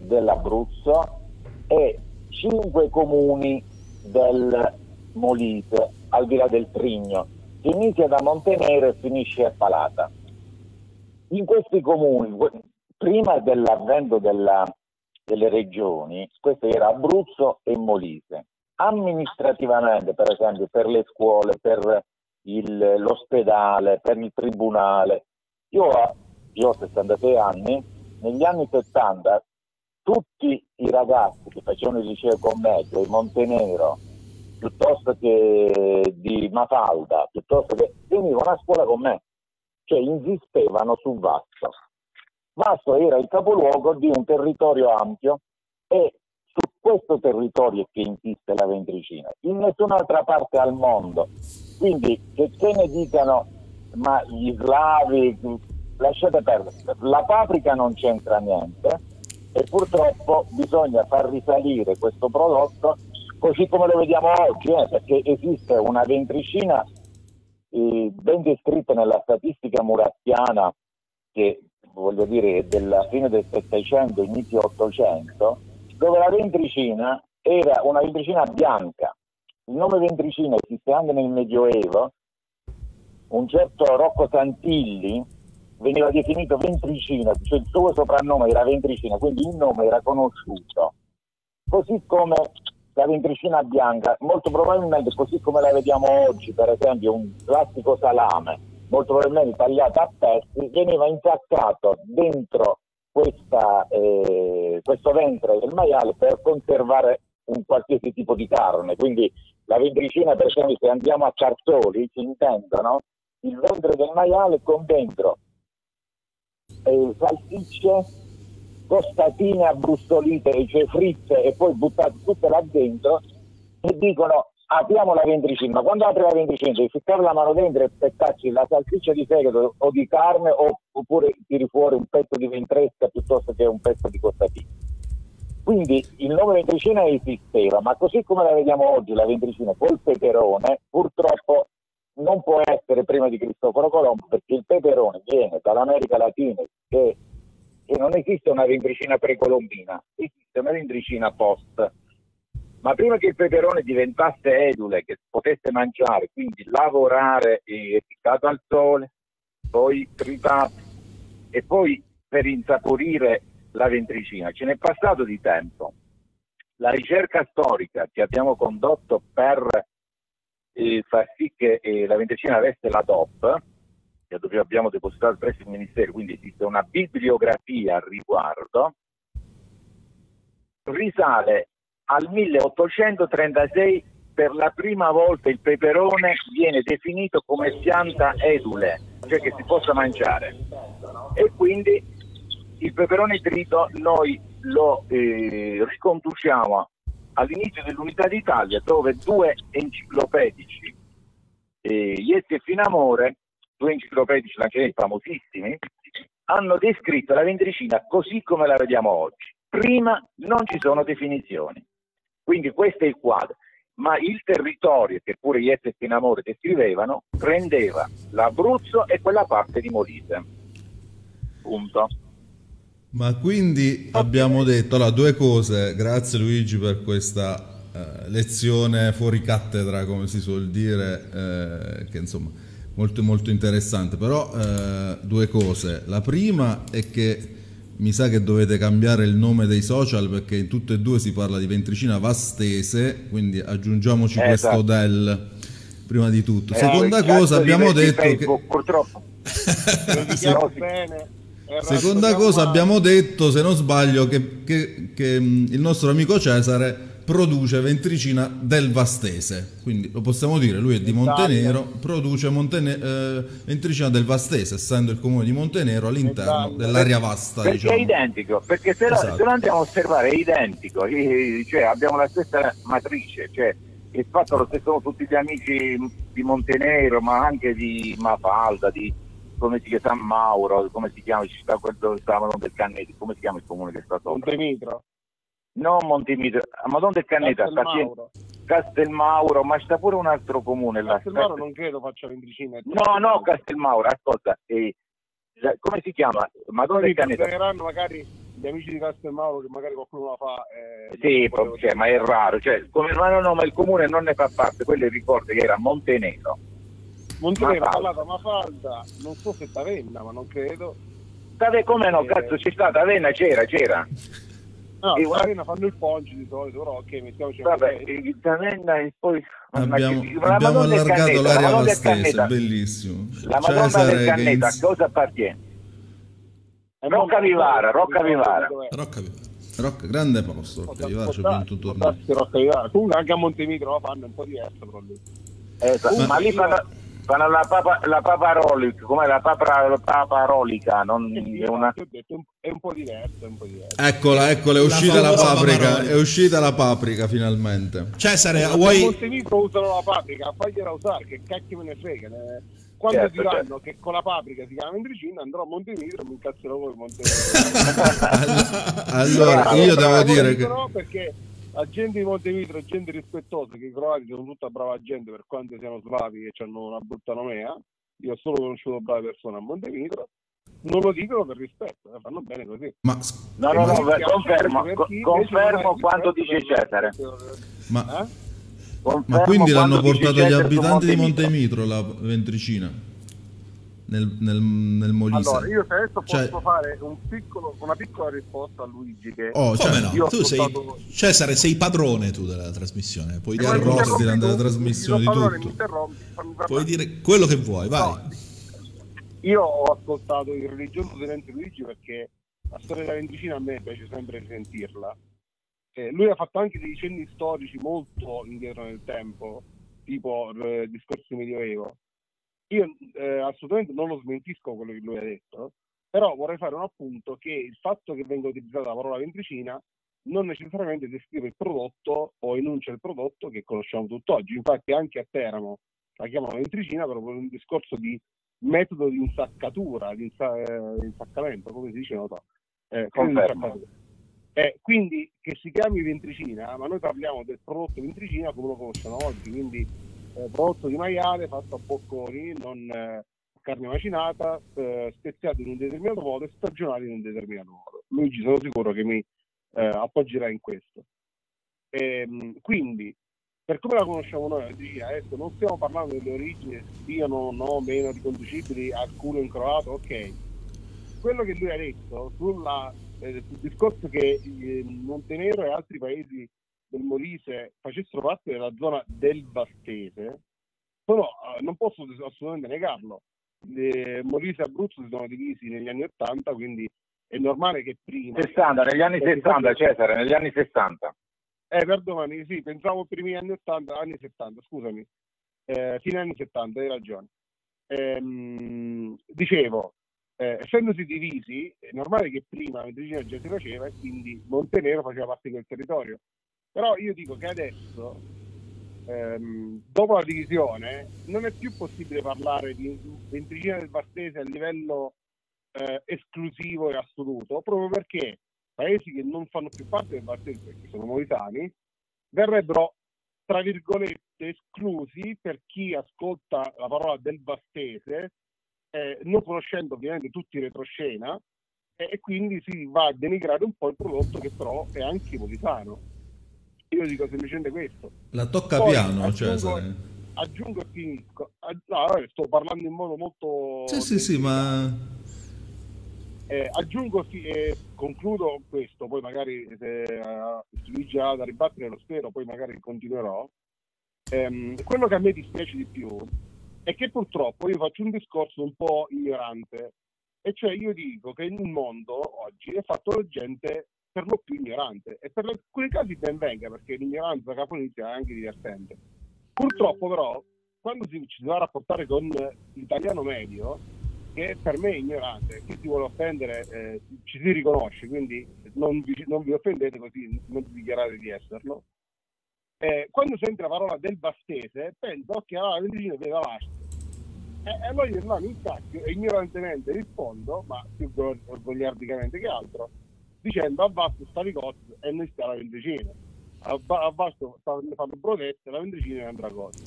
dell'Abruzzo e 5 comuni del Molise, al di là del Trigno, che inizia da Montenero e finisce a Palata. In questi comuni, prima dell'avvento delle regioni, questo era Abruzzo e Molise. Amministrativamente, per esempio, per le scuole, per l'ospedale, per il tribunale. Io ho 66 anni, negli anni 70 tutti i ragazzi che facevano il liceo con me, di Montenero, piuttosto che di Mafalda, piuttosto che venivano a scuola con me, cioè insistevano su Vasto. Vasto era il capoluogo di un territorio ampio e su questo territorio che insiste la ventricina, in nessun'altra parte al mondo. Quindi che ne dicano, ma gli slavi, lasciate perdere, la paprika non c'entra niente. E purtroppo bisogna far risalire questo prodotto così come lo vediamo oggi, perché esiste una ventricina ben descritta nella statistica murattiana, che voglio dire della fine del 700, inizio 800, dove la ventricina era una ventricina bianca. Il nome ventricina esiste anche nel Medioevo. Un certo Rocco Santilli veniva definito ventricina, cioè il suo soprannome era ventricina, quindi il nome era conosciuto. Così come la ventricina bianca, molto probabilmente così come la vediamo oggi, per esempio un classico salame, molto probabilmente tagliato a pezzi, veniva intaccato dentro questo ventre del maiale per conservare un qualsiasi tipo di carne. Quindi la ventricina, per esempio, se andiamo a Cartoli, si intendono il ventre del maiale con dentro salsicce, costatine abbrustolite, cioè fritte, e poi buttate tutte là dentro, e dicono apriamo la ventricina. Ma quando apri la ventricina devi ficcare la mano dentro e pezzacci la salsiccia di fegato o di carne, oppure tiri fuori un pezzo di ventresca piuttosto che un pezzo di costatine. Quindi il nome ventricina esisteva, ma così come la vediamo oggi, la ventricina col peperone, purtroppo non può essere prima di Cristoforo Colombo, perché il peperone viene dall'America Latina, che non esiste una ventricina precolombina, esiste una ventricina post. Ma prima che il peperone diventasse edule, che potesse mangiare, quindi lavorare e ficcato al sole, poi tritato e poi per insaporire la ventricina, ce n'è passato di tempo. La ricerca storica che abbiamo condotto per far sì che la ventricina avesse la DOP, che abbiamo depositato presso il Ministero, quindi esiste una bibliografia al riguardo, risale al 1836. Per la prima volta il peperone viene definito come pianta edule, cioè che si possa mangiare, e quindi il peperone trito noi lo riconduciamo all'inizio dell'Unità d'Italia, dove due enciclopedici, Iezzi e Finamore, due enciclopedici lanciani famosissimi, hanno descritto la ventricina così come la vediamo oggi. Prima non ci sono definizioni, quindi questo è il quadro. Ma il territorio che pure Iezzi e Finamore descrivevano prendeva l'Abruzzo e quella parte di Molise. Punto. Ma quindi abbiamo detto, allora, due cose. Grazie Luigi per questa lezione fuori cattedra, come si suol dire, che insomma molto molto interessante. Però due cose. La prima è che mi sa che dovete cambiare il nome dei social, perché in tutte e due si parla di ventricina vastese, quindi aggiungiamoci questo del prima di tutto. Seconda cosa, abbiamo detto Facebook, che purtroppo bene. Seconda cosa, abbiamo detto, se non sbaglio, che il nostro amico Cesare produce ventricina del vastese, quindi lo possiamo dire, lui è di Montenero, produce ventricina del vastese, essendo il comune di Montenero all'interno dell'area vasta, perché diciamo. È identico, perché se lo andiamo a osservare è identico, cioè abbiamo la stessa matrice, cioè il fatto lo stesso, tutti gli amici di Montenero, ma anche di Mafalda, di come si chiama San Mauro, come si chiama città, quello che stavano del Canneto, come si chiama il comune che è stato Montemitro. Non Montemitro, Madonna del Canneto, Castelmauro, ma c'è pure un altro comune là. Castelmauro non credo faccia ventricina. No, Castelmauro, ascolta, come si chiama? Madonna del Canneto. Torneranno magari gli amici di Castelmauro, che magari qualcuno la fa. Sì, cioè, ma è raro, cioè, come raro no, ma il comune non ne fa parte, quello ricorda che era Montenero, Mafalda, non so se Tavenna, ma non credo. Come no, cazzo, c'è stata Tavenna, c'era. No, Tavenna fanno il ponce di solito, però ok, mettiamoci. Vabbè, Tavenna e poi abbiamo allargato l'area vastese, bellissimo. La Madonna del Canneto a cosa appartiene? Roccavivara. Grande posto, Roccavivara, c'è venuto tornare. Comunque anche a Montemitro la fanno un po' diverso, però lì. Ma lì fanno la paparolica, come la paparolica, non è una. È un po' diverso, Eccola, è uscita la paprika finalmente. Cesare, vuoi? Montenegro usano la paprika, fagliela usare, che cacchio me ne frega. Quando diranno che con la paprika si chiama ventricina, andrò a Montenegro e mi incazzerò con Montenegro. Allora, io devo dire che no, perché la gente di Montemitro è gente rispettosa, che i croati sono tutta brava gente, per quanto siano slavi e hanno una brutta nomea. Io ho solo conosciuto brave persone a Montemitro, non lo dicono per rispetto, fanno bene così. Ma confermo quanto dice Cesare. Ma quindi l'hanno portato gli abitanti di Montemitro la ventricina nel Molise. Allora, io adesso posso fare una piccola risposta a Luigi, che Cesare, sei padrone tu della trasmissione, puoi dire Rostiland della trasmissione, di tutto, puoi dire quello che vuoi, vai. No, io ho ascoltato il religioso tenente Luigi, perché la storia della ventricina a me piace sempre risentirla. Lui ha fatto anche dei cenni storici molto indietro nel tempo, tipo discorsi medioevo. Io assolutamente non lo smentisco quello che lui ha detto, però vorrei fare un appunto che il fatto che venga utilizzata la parola ventricina non necessariamente descrive il prodotto o enuncia il prodotto che conosciamo tutt'oggi. Infatti anche a Teramo la chiamano ventricina per un discorso di metodo di insaccatura, di insaccamento, come si dice, non so. Quindi che si chiami ventricina, ma noi parliamo del prodotto ventricina come lo conosciamo oggi, quindi prodotto di maiale fatto a bocconi, non carne macinata, speziato in un determinato modo e stagionato in un determinato modo. Luigi sono sicuro che mi appoggerà in questo. Quindi, per come la conosciamo noi, adesso non stiamo parlando delle origini, siano no meno riconducibili al culo incroato, ok. Quello che lui ha detto sul discorso che Montenero e altri paesi del Molise facessero parte della zona del Vastese, però non posso assolutamente negarlo. Molise e Abruzzo si sono divisi negli anni 80, quindi è normale che prima... 60, negli anni 60, Cesare, negli anni 60. Perdonami, sì, pensavo primi anni 80, anni 70, scusami, fine anni 70, hai ragione. Dicevo, essendosi divisi, è normale che prima ventricina già si faceva e quindi Montenero faceva parte di quel territorio. Però io dico che adesso, dopo la divisione, non è più possibile parlare di ventricina del Vastese a livello esclusivo e assoluto, proprio perché paesi che non fanno più parte del Vastese, perché sono molisani, verrebbero, tra virgolette, esclusi per chi ascolta la parola del Vastese, non conoscendo ovviamente tutti i retroscena, e quindi si va a denigrare un po' il prodotto che però è anche molisano. Io dico semplicemente questo. La tocca poi, piano, aggiungo e finisco. No, sto parlando in modo molto... Sì, ma... aggiungo e concludo questo, poi magari se Luigi ha da ribattere lo spero, poi magari continuerò. Quello che a me dispiace di più è che purtroppo io faccio un discorso un po' ignorante, e cioè io dico che il mondo oggi è fatto da gente per lo più ignorante, e per alcuni casi ben venga, perché l'ignoranza caponizia è anche divertente. Purtroppo però quando ci si va a rapportare con l'italiano medio, che per me è ignorante, chi si vuole offendere ci si riconosce, quindi non vi offendete, così non vi dichiarate di esserlo. Quando sente la parola del Vastese penso che la ventricina viene da Vasto, e allora io non mi incacchio e ignorantemente rispondo, ma più orgogliardicamente che altro, dicendo a Vasto sta Ricozzo e noi sta la ventricina, a Vasto fanno Brodette, la ventricina è Andragotti.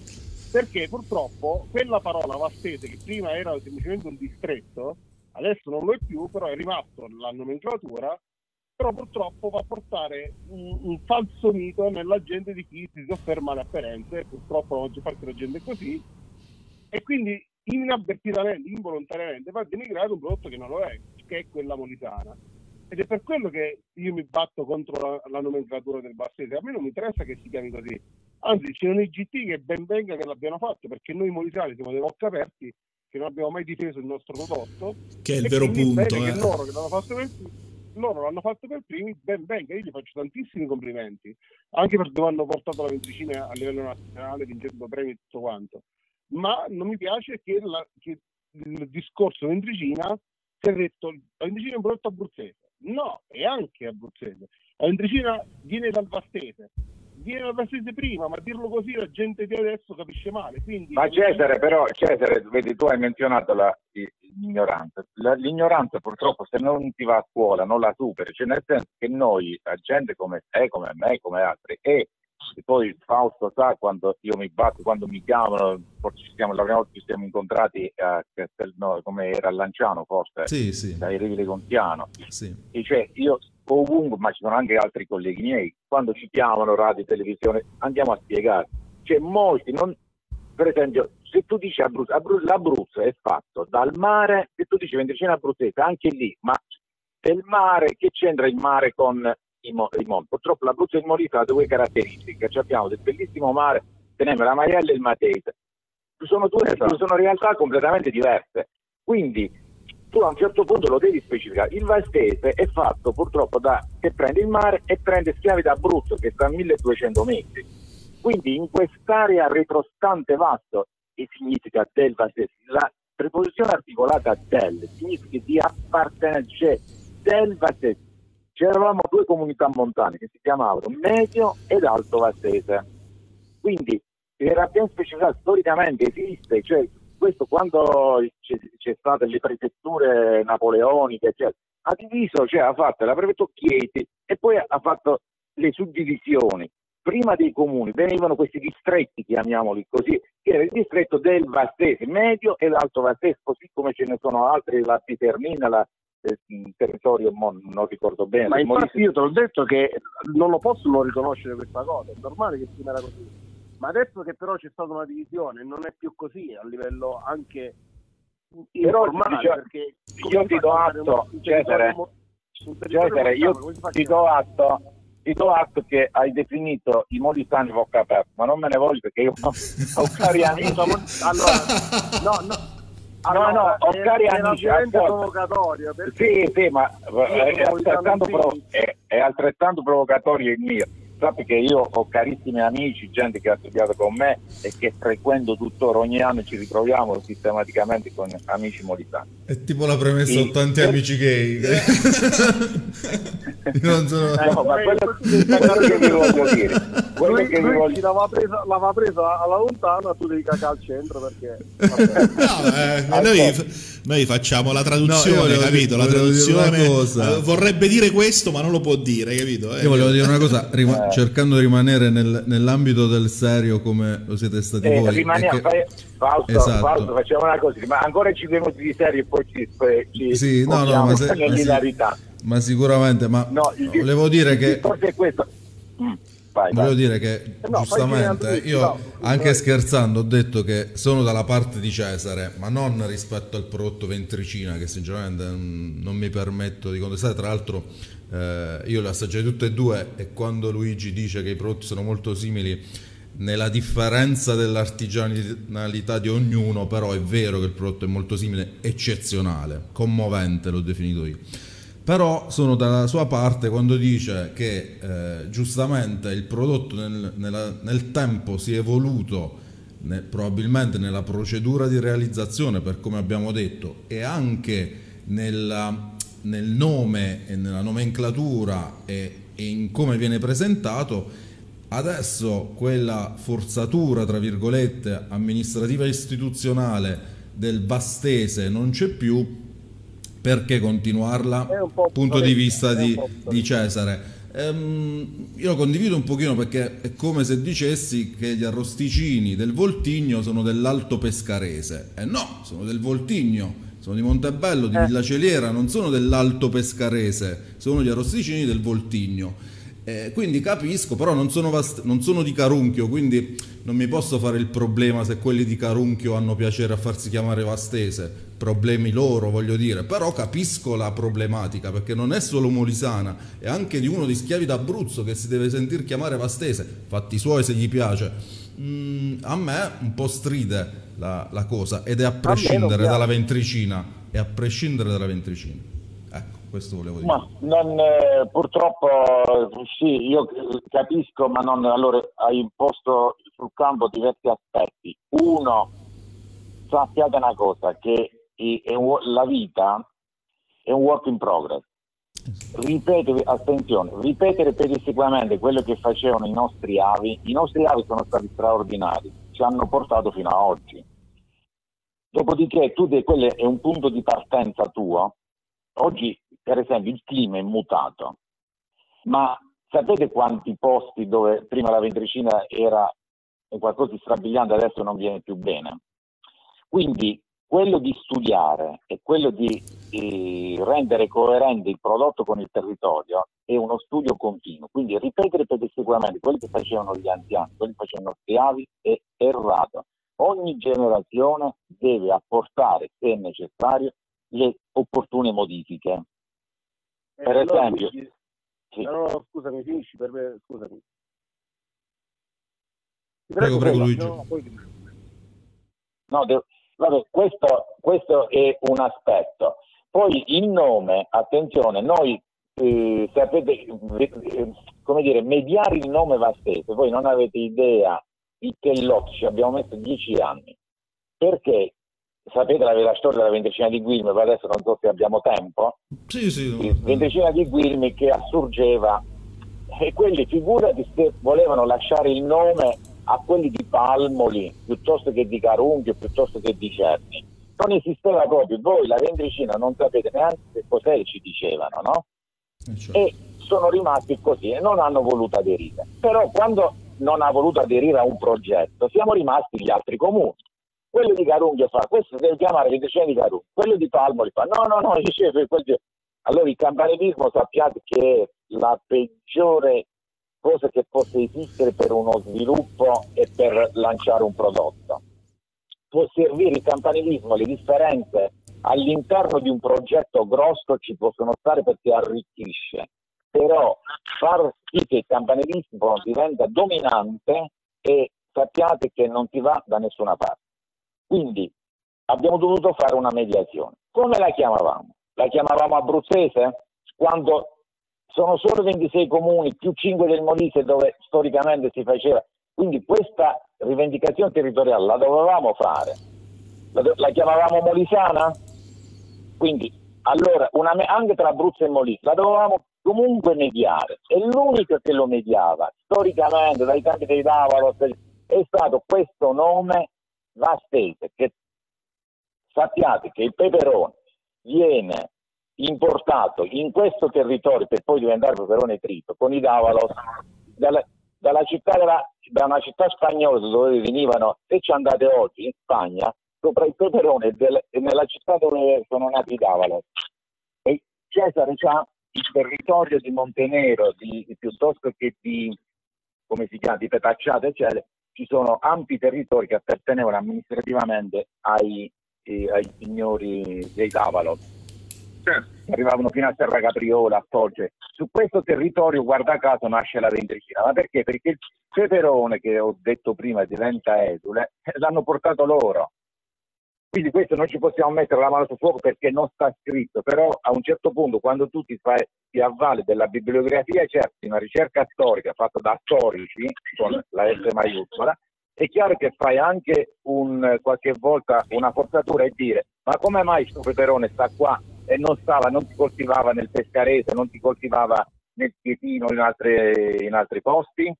Perché purtroppo quella parola Vastese, che prima era semplicemente un distretto, adesso non lo è più, però è rimasto la nomenclatura, però purtroppo va a portare un falso mito nella gente di chi si sofferma alle apparenze, purtroppo oggi parte della gente è così, e quindi inavvertitamente, involontariamente va a denigrare un prodotto che non lo è, che è quella molisana. Ed è per quello che io mi batto contro la nomenclatura del Vastese. A me non mi interessa che si chiami così. Anzi, c'è un IGT che ben venga che l'abbiano fatto, perché noi molisani siamo dei bocca aperti che non abbiamo mai difeso il nostro prodotto, che è il vero punto. Che loro, che l'hanno fatto per primi, ben venga, io gli faccio tantissimi complimenti, anche per dove hanno portato la ventricina a livello nazionale, vincendo premi e tutto quanto. Ma non mi piace che il discorso ventricina sia detto la ventricina è un prodotto abruzzese. No, è anche abruzzese. La ventricina viene dal Vastese. Viene la Vastese prima, ma dirlo così la gente di adesso capisce male. Quindi... Ma Cesare, però, vedi, tu hai menzionato l'ignoranza. L'ignoranza purtroppo se non ti va a scuola non la superi, cioè nel senso che noi, la gente come te, come me, come altri, e poi Fausto sa quando io mi batto, quando mi chiamano, forse la prima volta ci siamo incontrati a Castelmauro, come era a Lanciano forse, sì. Dai Rivi di Contiano, sì. E cioè io... ovunque, ma ci sono anche altri colleghi miei, quando ci chiamano radio, televisione, andiamo a spiegare, cioè molti non, per esempio se tu dici Abruzzo, l'Abruzzo è fatto dal mare, se tu dici ventricina abruzzese anche lì, ma del mare, che c'entra il mare con i monti? Purtroppo l'Abruzzo e il Molise hanno due caratteristiche, cioè abbiamo del bellissimo mare, teniamo la Maiella e il Matese, sono due, sono realtà completamente diverse, quindi tu a un certo punto lo devi specificare. Il Vastese è fatto purtroppo da che prende il mare e prende schiavi da Abruzzo, che sta a 1200 metri. Quindi in quest'area retrostante Vasto, che significa del Vastese, la preposizione articolata del significa di appartenenza del Vastese. C'eravamo due comunità montane che si chiamavano Medio ed Alto Vastese. Quindi era ben specificato, storicamente esiste, cioè questo quando c'è state le prefetture napoleoniche, cioè, ha diviso, cioè ha fatto la prefettura Chieti e poi ha fatto le suddivisioni. Prima dei comuni venivano questi distretti, chiamiamoli così, che era il distretto del Vastese medio e l'Alto Vastese, così come ce ne sono altri, la Pitermina, il territorio non ricordo bene. Ma infatti io te l'ho detto che non lo possono riconoscere questa cosa, è normale che prima era così, ma adesso che però c'è stata una divisione non è più così a livello anche informale, però, perché io ti do atto, Cesare, io ti do atto che hai definito i molisani bocca aperta, ma non me ne voglio perché io ho cari amici. Allora, ho cari amici. Sì, ma è altrettanto provocatorio il mio. Sappi che io ho carissimi amici, gente che ha studiato con me e che frequento tuttora, ogni anno ci ritroviamo sistematicamente con amici molisani. È tipo la premessa, ho tanti amici gay. Non sono... no, ma quello che vi voglio dire. Quello che l'aveva presa alla lontana, tu devi cacare al centro perché... No, noi facciamo la traduzione, no, capito? La traduzione dire cosa. Vorrebbe dire questo, ma non lo può dire, capito? Io volevo dire una cosa... cercando di rimanere nell'ambito del serio come lo siete stati voi. Fausto, facciamo una cosa, ma ancora ci vediamo di serio e poi ma sicuramente, ma no, volevo dire che forse è questo. Volevo dire che giustamente io anche scherzando ho detto che sono dalla parte di Cesare, ma non rispetto al prodotto ventricina, che sinceramente non mi permetto di contestare. Tra l'altro io le assaggiai tutte e due, e quando Luigi dice che i prodotti sono molto simili nella differenza dell'artigianalità di ognuno, però è vero che il prodotto è molto simile, eccezionale, commovente l'ho definito io. Però sono dalla sua parte quando dice che giustamente il prodotto nel tempo si è evoluto, probabilmente nella procedura di realizzazione, per come abbiamo detto, e anche nel nome e nella nomenclatura e in come viene presentato. Adesso quella forzatura, tra virgolette, amministrativa e istituzionale del Vastese non c'è più, perché continuarla punto di vista di Cesare. Io condivido un pochino, perché è come se dicessi che gli arrosticini del Voltigno sono dell'Alto Pescarese, e no, sono del Voltigno, sono di Montebello, di Villa Celiera, non sono dell'Alto Pescarese, sono gli arrosticini del Voltigno, quindi capisco, però non sono di Carunchio, quindi non mi posso fare il problema se quelli di Carunchio hanno piacere a farsi chiamare Vastese, problemi loro, voglio dire, però capisco la problematica, perché non è solo molisana, è anche di uno di schiavi d'Abruzzo che si deve sentir chiamare Vastese, fatti suoi se gli piace. A me un po' stride la cosa, ed è a prescindere dalla ventricina, ecco, questo volevo dire. Ma purtroppo sì, io capisco, ma non... Allora, hai imposto sul campo diversi aspetti. Uno, sappiate una cosa, che la vita è un work in progress. Ripetere pedissequamente quello che facevano i nostri avi sono stati straordinari, ci hanno portato fino a oggi. Dopodiché quello è un punto di partenza tuo. Oggi per esempio il clima è mutato, ma sapete quanti posti dove prima la ventricina era qualcosa di strabiliante adesso non viene più bene? Quindi quello di studiare e quello di rendere coerente il prodotto con il territorio è uno studio continuo. Quindi ripetere pedissequamente quello che facevano gli anziani, quello che facevano gli avi, è errato. Ogni generazione deve apportare, se necessario, le opportune modifiche. Per esempio... Quindi, sì. No, scusami, finisci per me, scusami. Prego Luigi. Vabbè, questo è un aspetto. Poi il nome, attenzione, noi sapete, come dire, mediare il nome Vastese, voi non avete idea di che lotta ci abbiamo messo 10 anni, perché sapete la storia della ventricina di Guilmi, ma adesso non so se abbiamo tempo. Sì. Ventricina di Guilmi che assurgeva, e quelli figurati se volevano lasciare il nome a quelli di Palmoli piuttosto che di Carunchio, piuttosto che di Cerni. Non esisteva proprio, voi la ventricina non sapete neanche che cos'è, ci dicevano, no? Certo. E sono rimasti così e non hanno voluto aderire. Però quando non ha voluto aderire a un progetto, siamo rimasti gli altri comuni. Quello di Carunchio fa, questo deve chiamare le decine di Carunchio, quello di Palmoli fa, no, dicevo, allora il campanilismo, sappiate che è la peggiore cosa che possa esistere per uno sviluppo e per lanciare un prodotto. Può servire il campanilismo, le differenze all'interno di un progetto grosso ci possono stare perché arricchisce, però far sì che il campanilismo diventa dominante, e sappiate che non ti va da nessuna parte. Quindi abbiamo dovuto fare una mediazione. Come la chiamavamo? La chiamavamo abruzzese? Quando sono solo 26 comuni più 5 del Molise, dove storicamente si faceva. Quindi questa rivendicazione territoriale la dovevamo fare. La chiamavamo molisana? Quindi allora anche tra Abruzzo e Molise la dovevamo comunque mediare, e l'unico che lo mediava storicamente dai tempi dei Davalos è stato questo nome Vastese, che sappiate che il peperone viene importato in questo territorio per poi diventare peperone trito con i Davalos da una città spagnola dove venivano, e ci andate oggi in Spagna sopra il peperone nella città dove sono nati i Davalos. E Cesare c'ha il territorio di Montenero piuttosto che di, come si chiama, di Petacciate, eccetera. Ci sono ampi territori che appartenevano amministrativamente ai signori dei Davalos. Arrivavano fino a Serra Capriola, a Tolce. Su questo territorio, guarda caso, nasce la Ventricina. Ma perché? Perché il peperone, che ho detto prima, diventa esule, l'hanno portato loro. Quindi questo non ci possiamo mettere la mano sul fuoco perché non sta scritto, però a un certo punto, quando tu ti avvali della bibliografia, certi una ricerca storica fatta da storici, con la S maiuscola, è chiaro che fai anche qualche volta una forzatura e dire, ma come mai questo peperone sta qua e non si coltivava nel pescarese, non si coltivava nel Chietino, in altri posti?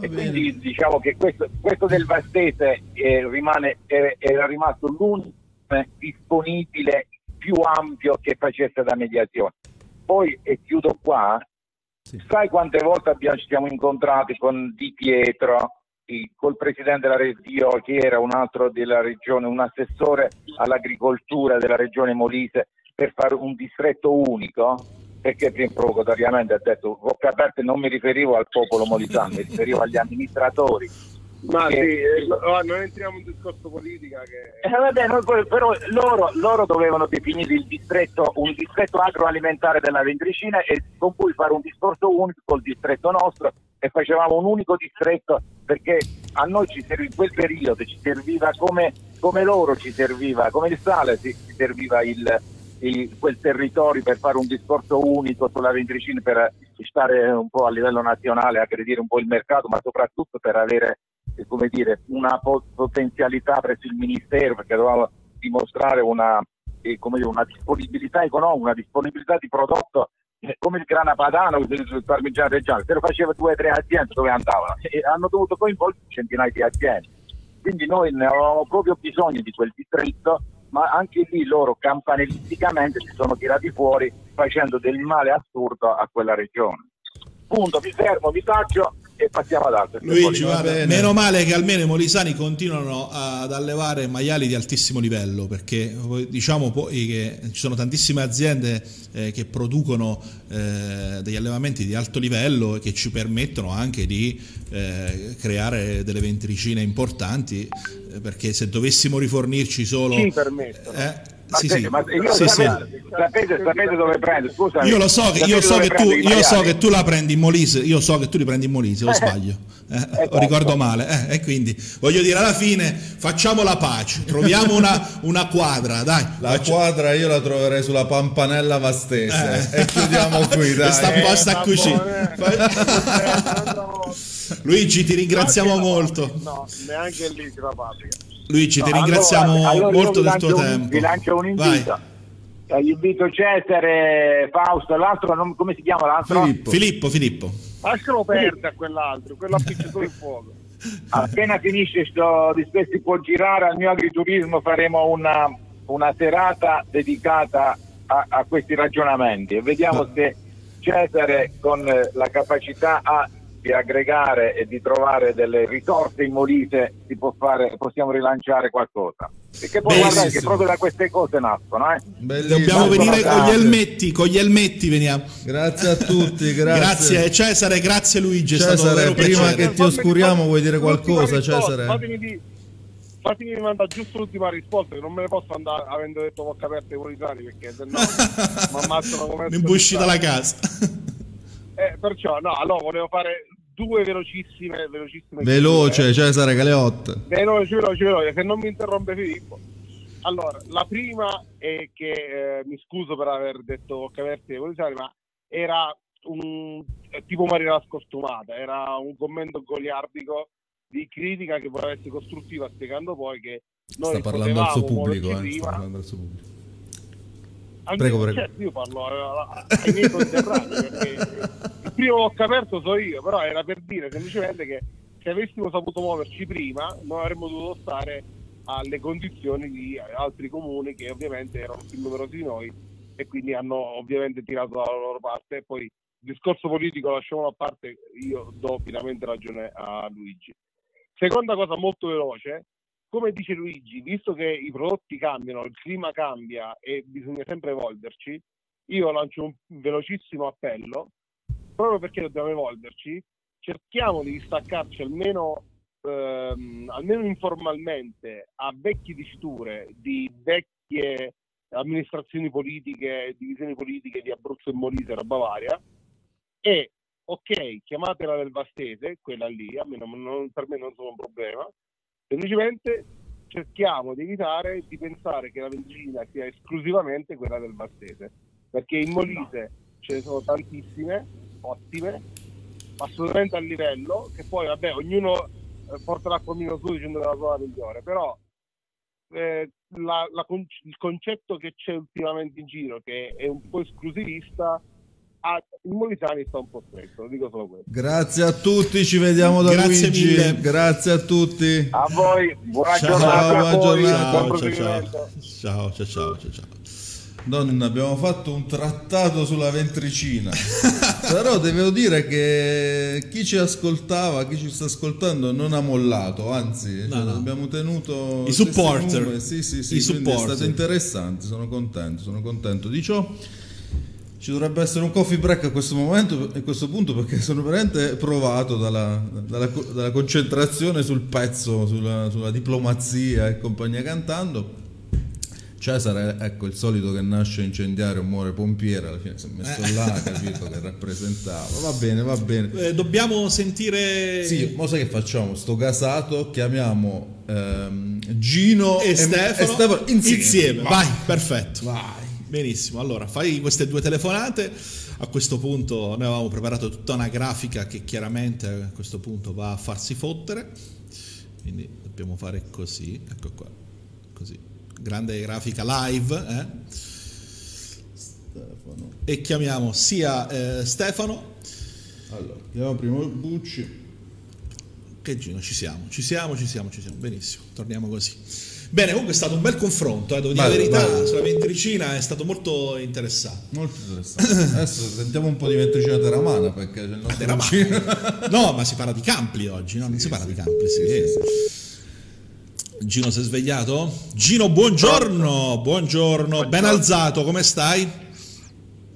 E quindi diciamo che questo del Vastese era rimasto l'unico disponibile più ampio che facesse da mediazione. Poi, e chiudo qua, sì. Sai quante volte ci siamo incontrati con Di Pietro, col presidente della Regione, che era un altro della Regione, un assessore all'agricoltura della Regione Molise, per fare un distretto unico? Perché provocatoriamente ha detto, bocca aperta, non mi riferivo al popolo molisano, mi riferivo agli amministratori. Ma che... sì, non entriamo in discorso politica. Che... però loro dovevano definire il distretto, un distretto agroalimentare della Ventricina, e con cui fare un discorso unico col distretto nostro, e facevamo un unico distretto, perché a noi ci serviva, in quel periodo ci serviva come loro ci serviva, come il sale ci serviva quel territorio, per fare un discorso unico sulla Ventricina, per stare un po' a livello nazionale, aggredire un po' il mercato, ma soprattutto per avere, come dire, una potenzialità presso il Ministero, perché doveva dimostrare una disponibilità economica, una disponibilità di prodotto, come il grana padano, il parmigiano reggiano. Se lo faceva 2 o 3 aziende, dove andavano? E hanno dovuto coinvolgere centinaia di aziende. Quindi noi ne avevamo proprio bisogno di quel distretto, ma anche lì loro campanilisticamente si sono tirati fuori, facendo del male assurdo a quella regione. Punto, mi fermo, vi taccio e passiamo ad altro. Luigi, va bene. Meno male che almeno i molisani continuano ad allevare maiali di altissimo livello, perché diciamo poi che ci sono tantissime aziende che producono degli allevamenti di alto livello, e che ci permettono anche di creare delle ventricine importanti, perché se dovessimo rifornirci solo... Ci permettono. Sapete dove prendo? Scusami. Io so che tu la prendi in Molise, io so che tu li prendi in Molise, lo sbaglio. Esatto. Ricordo male. E quindi voglio dire, alla fine facciamo la pace, troviamo una quadra, dai. Quadra io la troverei sulla Pampanella Vastese. E chiudiamo qui, dai. Sta posta a cucina. Luigi, ti ringraziamo molto. No, neanche lì si fa paprika. Luigi, ti ringraziamo molto del tuo tempo. Vi lancio un invito. Invito Cesare, Fausto, l'altro, come si chiama l'altro? Filippo. Lascialo perdere quell'altro, quello appiccicato in fuoco. Appena finisce sto discorso, può girare al mio agriturismo, faremo una serata dedicata a questi ragionamenti. Vediamo se Cesare, con la capacità di aggregare e di trovare delle risorse immolite, possiamo rilanciare qualcosa. Perché poi guardate che proprio da queste cose nascono, eh? Dobbiamo venire con gli elmetti veniamo. Grazie a tutti, grazie Cesare, grazie Luigi. Cesare, è stato vero prima piacere. Che ti oscuriamo, vuoi dire qualcosa, Cesare? Fatemi mandare giusto l'ultima risposta, che non me ne posso andare avendo detto bocca aperta ai poliziotti, perché se no mi ammazzano come mi busci dalla casa. Perciò no, allora volevo fare due velocissime. Veloce, Cesare Galeotti. Veloce, se non mi interrompe Filippo. Allora, la prima è che mi scuso per aver detto bocca aperta ai poliziotti, ma era un tipo marina scostumata, era un commento goliardico di critica che voleva essere costruttiva, spiegando poi che noi sta parlando al suo pubblico. Prego. Certo, io parlo ai miei conterranei, perché il primo bocca aperto so io, però era per dire semplicemente che se avessimo saputo muoverci prima non avremmo dovuto stare alle condizioni di altri comuni che ovviamente erano più numerosi di noi e quindi hanno ovviamente tirato dalla loro parte. E poi il discorso politico lasciamolo a parte, io do pienamente ragione a Luigi. Seconda cosa molto veloce, come dice Luigi, visto che i prodotti cambiano, il clima cambia e bisogna sempre evolverci, io lancio un velocissimo appello, proprio perché dobbiamo evolverci, cerchiamo di staccarci almeno informalmente a vecchie diciture di vecchie amministrazioni politiche, divisioni politiche di Abruzzo e Molise, la Bavaria, e ok, chiamatela del Vastese, quella lì, per me non sono un problema, semplicemente cerchiamo di evitare di pensare che la benzina sia esclusivamente quella del Vastese, perché in Molise ce ne sono tantissime, ottime, assolutamente a livello, che poi vabbè ognuno porterà il pomino su dicendo che è la sua migliore, però il concetto che c'è ultimamente in giro, che è un po' esclusivista, il Molisani sta un po' stretto, lo dico solo questo. Grazie a tutti, ci vediamo da Luigi. Mille. Grazie a tutti. A voi, buona giornata. Ciao. Donna, abbiamo fatto un trattato sulla ventricina. Però devo dire che chi ci ascoltava, chi ci sta ascoltando non ha mollato, anzi, abbiamo tenuto i supporter. Sì, i supporter. È stato interessante, sono contento di ciò. Ci dovrebbe essere un coffee break a questo punto, perché sono veramente provato dalla concentrazione sul pezzo, sulla diplomazia e compagnia cantando. Cesare, ecco, il solito che nasce incendiario, muore pompiere, alla fine si è messo là, capito, che rappresentava. Va bene. Dobbiamo sentire... Sì, ma sai che facciamo? Sto casato, chiamiamo Gino e Stefano insieme. Vai, perfetto. Vai. Benissimo, allora fai queste due telefonate. A questo punto noi avevamo preparato tutta una grafica che chiaramente a questo punto va a farsi fottere, quindi dobbiamo fare così, ecco qua, così, grande grafica live, Stefano. E chiamiamo sia Stefano, allora chiamiamo prima Bucci che Gino. Ci siamo, benissimo, torniamo così. Bene, comunque è stato un bel confronto, devo dire la verità, sulla ventricina è stato molto interessante. Adesso sentiamo un po' di ventricina teramana, perché c'è il nostro Teramana. No, ma si parla di Campli oggi, no? Sì. Gino si è svegliato? Gino, buongiorno. Ben alzato, come stai?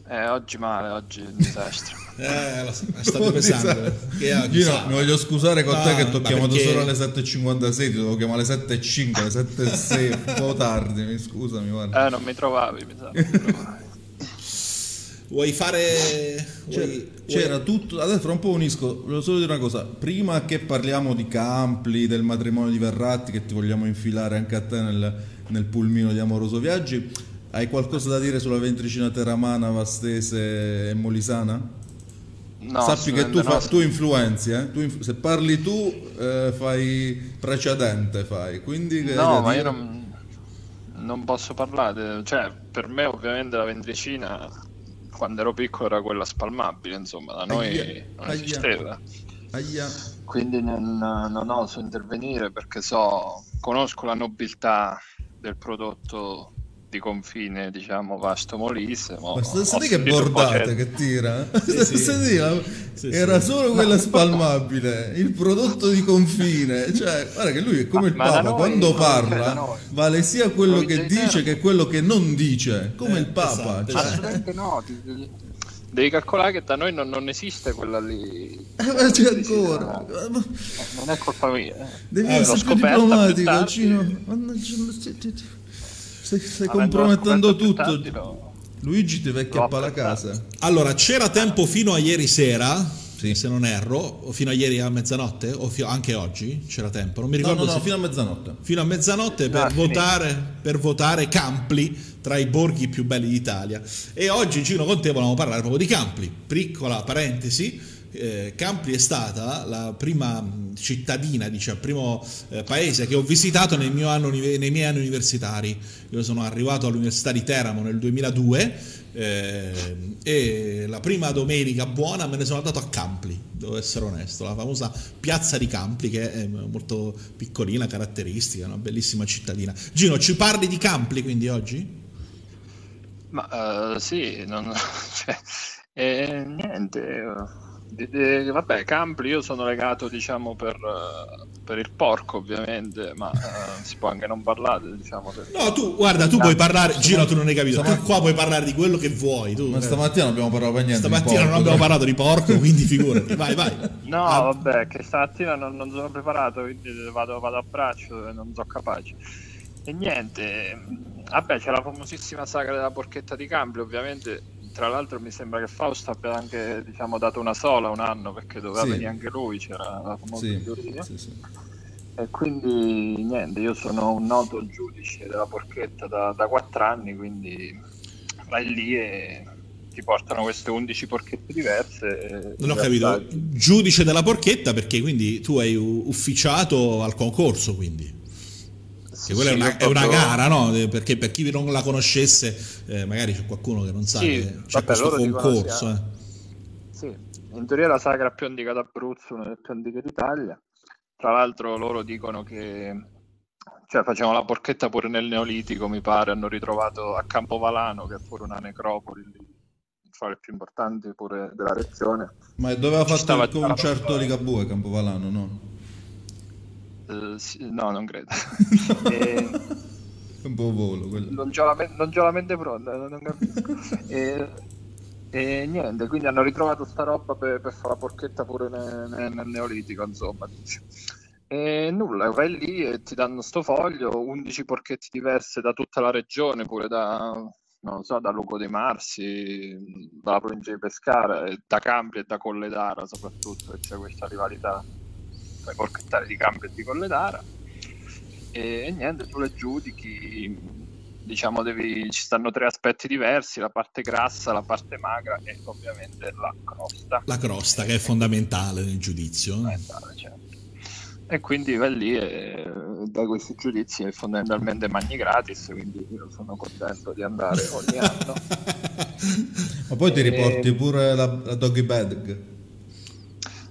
Oggi è un disastro. È stato pesante. Gino, mi voglio scusare con te che ti ho chiamato solo alle 7.56, ti dovevo chiamare alle 7.05, alle 7.06, un po' tardi, mi scusami, guarda. Non mi trovavi, mi sa. Vuoi fare... C'era tutto... Adesso fra un po' unisco, volevo solo dire una cosa. Prima che parliamo di Campli, del matrimonio di Verratti, che ti vogliamo infilare anche a te nel pulmino di Amoroso Viaggi, hai qualcosa da dire sulla ventricina teramana, vastese e molisana? No, sappi che tu influenzi, se parli tu fai precedente, quindi io non posso parlare, cioè per me ovviamente la ventricina quando ero piccolo era quella spalmabile, insomma da noi non esisteva. Quindi non oso intervenire perché conosco la nobiltà del prodotto di confine, diciamo, Vasto Molise. Ma senti che bordate che tira, sì. Era solo quella spalmabile, il prodotto di confine, cioè guarda che lui è come il Papa, quando parla vale sia quello che dice che quello che non dice, come il Papa, esatto, cioè. Assolutamente no, devi calcolare che da noi non esiste quella lì, ma c'è ancora, non è colpa mia, devi essere più diplomatico, Cino. Stai compromettendo tutto, no. Luigi ti vecchia a pala casa. Allora, c'era tempo fino a ieri sera, sì, se non erro, o fino a ieri a mezzanotte, o anche oggi c'era tempo, non mi ricordo. No, fino a mezzanotte. Fino a mezzanotte per votare Campli tra i borghi più belli d'Italia. E oggi Gino con te volevamo parlare proprio di Campli. Piccola parentesi, Campli è stata la prima cittadina, diciamo, primo paese che ho visitato nei miei anni universitari. Io sono arrivato all'Università di Teramo nel 2002. E la prima domenica buona me ne sono andato a Campli, devo essere onesto, la famosa piazza di Campli, che è molto piccolina, caratteristica, una bellissima cittadina. Gino, ci parli di Campli quindi oggi? Ma sì, non, cioè, niente, vabbè, Campli io sono legato, diciamo, per il porco, ovviamente, ma si può anche non parlare, diciamo. No, tu guarda, tu puoi parlare, Gino, tu non hai capito, tu qua puoi parlare di quello che vuoi, tu. Ma stamattina non abbiamo parlato per niente. Stamattina non abbiamo parlato di porco, quindi figurati, vai. No, vabbè, che stamattina non sono preparato, quindi vado a braccio e non sono capace. E niente, vabbè, c'è la famosissima sagra della porchetta di Campli, ovviamente. Tra l'altro mi sembra che Fausto abbia anche, diciamo, dato una sola un anno, perché doveva venire anche lui, c'era la famosa giuria. Sì. E quindi niente, io sono un noto giudice della porchetta da 4 anni, quindi vai lì e ti portano queste 11 porchette diverse. Non ho capito, giudice della porchetta, perché quindi tu hai ufficiato al concorso, quindi? Che quella è una gara, no? Perché per chi non la conoscesse, magari c'è qualcuno che non sa che c'è questo concorso. Sì, in teoria è la sagra più antica d'Abruzzo, una delle più antiche d'Italia. Tra l'altro loro dicono che, cioè, facevano la porchetta pure nel Neolitico, mi pare, hanno ritrovato a Campovalano, che è pure una necropoli, il fare più importante pure della regione. Ma doveva fatto il concerto di Ligabue Campovalano, no? No, non credo. Un po' volo quello. Non c'ho la mente pronta, non capisco. E niente, quindi hanno ritrovato sta roba per fare la porchetta pure nel Neolitico, insomma. E nulla, vai lì e ti danno sto foglio, 11 porchetti diverse da tutta la regione, pure da Lugo dei Marsi, dalla provincia di Pescara, da Campli e da Colledara soprattutto, che c'è questa rivalità ai porchettari di Campli e di Colledara. E niente, tu le giudichi, diciamo, ci stanno 3 aspetti diversi: la parte grassa, la parte magra e ovviamente la crosta. La crosta, che è fondamentale nel giudizio. Fondamentale, certo. E quindi vai lì e da questi giudizi fondamentalmente mangi gratis, quindi io sono contento di andare ogni anno. Ma poi ti riporti pure la doggy bag?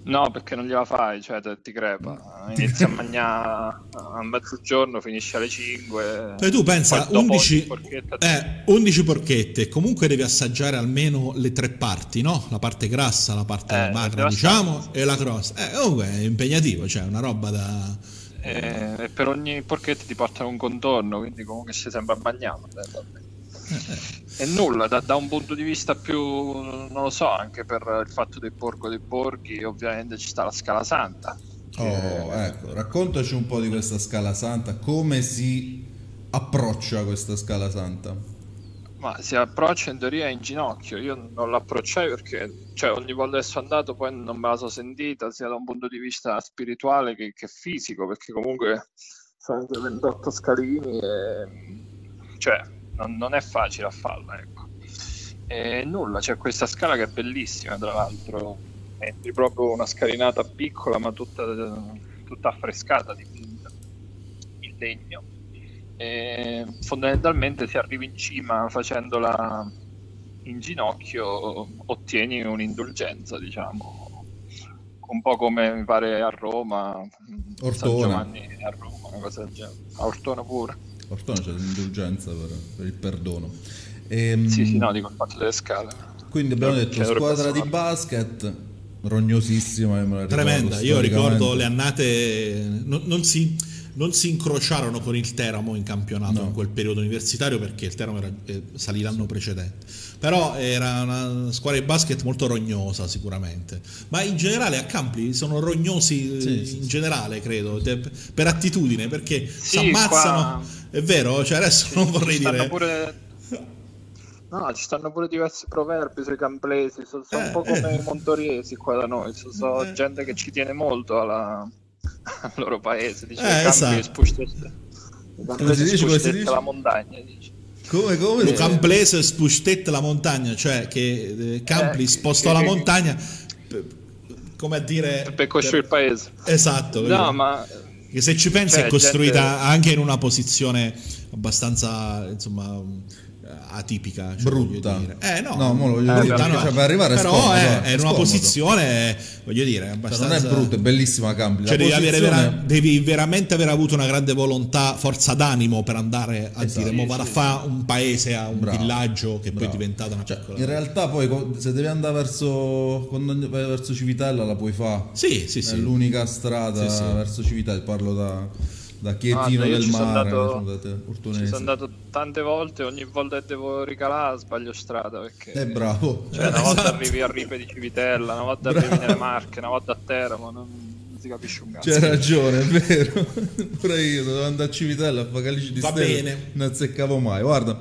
No, perché non gliela fai, cioè ti crepa, inizia a mangiare a mezzogiorno, finisce alle 5. E tu pensa, 11 porchette, comunque devi assaggiare almeno le 3 parti, no? La parte grassa, la parte magra, diciamo, e la crosta. Comunque è impegnativo, cioè una roba da... E per ogni porchetta ti portano un contorno, quindi comunque si sembra bagnato. E nulla, da un punto di vista più, non lo so, anche per il fatto del borgo dei borghi, ovviamente ci sta la Scala Santa. Ecco, raccontaci un po' di questa Scala Santa, come si approccia questa Scala Santa? Ma si approccia in teoria in ginocchio, io non l'approcciai perché, cioè, ogni volta che sono andato poi non me la sono sentita, sia da un punto di vista spirituale che fisico, perché comunque sono 28 scalini e... cioè... Non è facile a farla, ecco. E nulla, c'è questa scala che è bellissima, tra l'altro. Entri proprio una scalinata piccola, ma tutta affrescata in legno. E fondamentalmente se arrivi in cima facendola in ginocchio ottieni un'indulgenza, diciamo. Un po' come mi pare a Roma, Ortona. San Giovanni a Roma, una cosa del genere. A Ortona pure. Ortona c'è l'indulgenza per il perdono. Sì, no, dico il fatto delle scale. Quindi abbiamo detto squadra di basket rognosissima, tremenda. Io ricordo le annate non si incrociarono con il Teramo in campionato, no, in quel periodo universitario, perché il Teramo salì l'anno precedente, però era una squadra di basket molto rognosa sicuramente, ma in generale a Campli sono rognosi, in generale credo per attitudine, perché si ammazzano qua... è vero, cioè adesso non vorrei dire pure... No, ci stanno pure diversi proverbi sui camplesi, sono un po' come i montoriesi qua da noi, sono gente che ci tiene molto al loro paese, dice i campi spustette la montagna, dice. Come? Lo camplese spustette la montagna, cioè che Campli spostò la montagna, come a dire... Per costruire il paese. Esatto. No, ma... Che se ci pensi è costruita anche in una posizione abbastanza, insomma... atipica, cioè brutta, dire. No, mo lo voglio dire, cioè, per arrivare a però è in una posizione, voglio dire, abbastanza, cioè non è brutta, è bellissima Campli, cioè devi veramente aver avuto una grande volontà, forza d'animo per andare a dire mo vado a fare un paese, a un villaggio che poi è diventato una piccola. In realtà poi se devi andare verso Civitella la puoi fare. Sì, è l'unica strada verso Civitella, parlo da Chietino del Mare. Ci sono andato tante volte, ogni volta che devo ricalare sbaglio strada, perché è bravo, cioè, una volta arrivi a Ripe di Civitella, una volta arrivi nelle Marche, una volta a Teramo, non si capisce un cazzo. C'è ragione, è vero. Pure io dovevo andare a Civitella a Calici di Stelle, non azzeccavo mai. Guarda,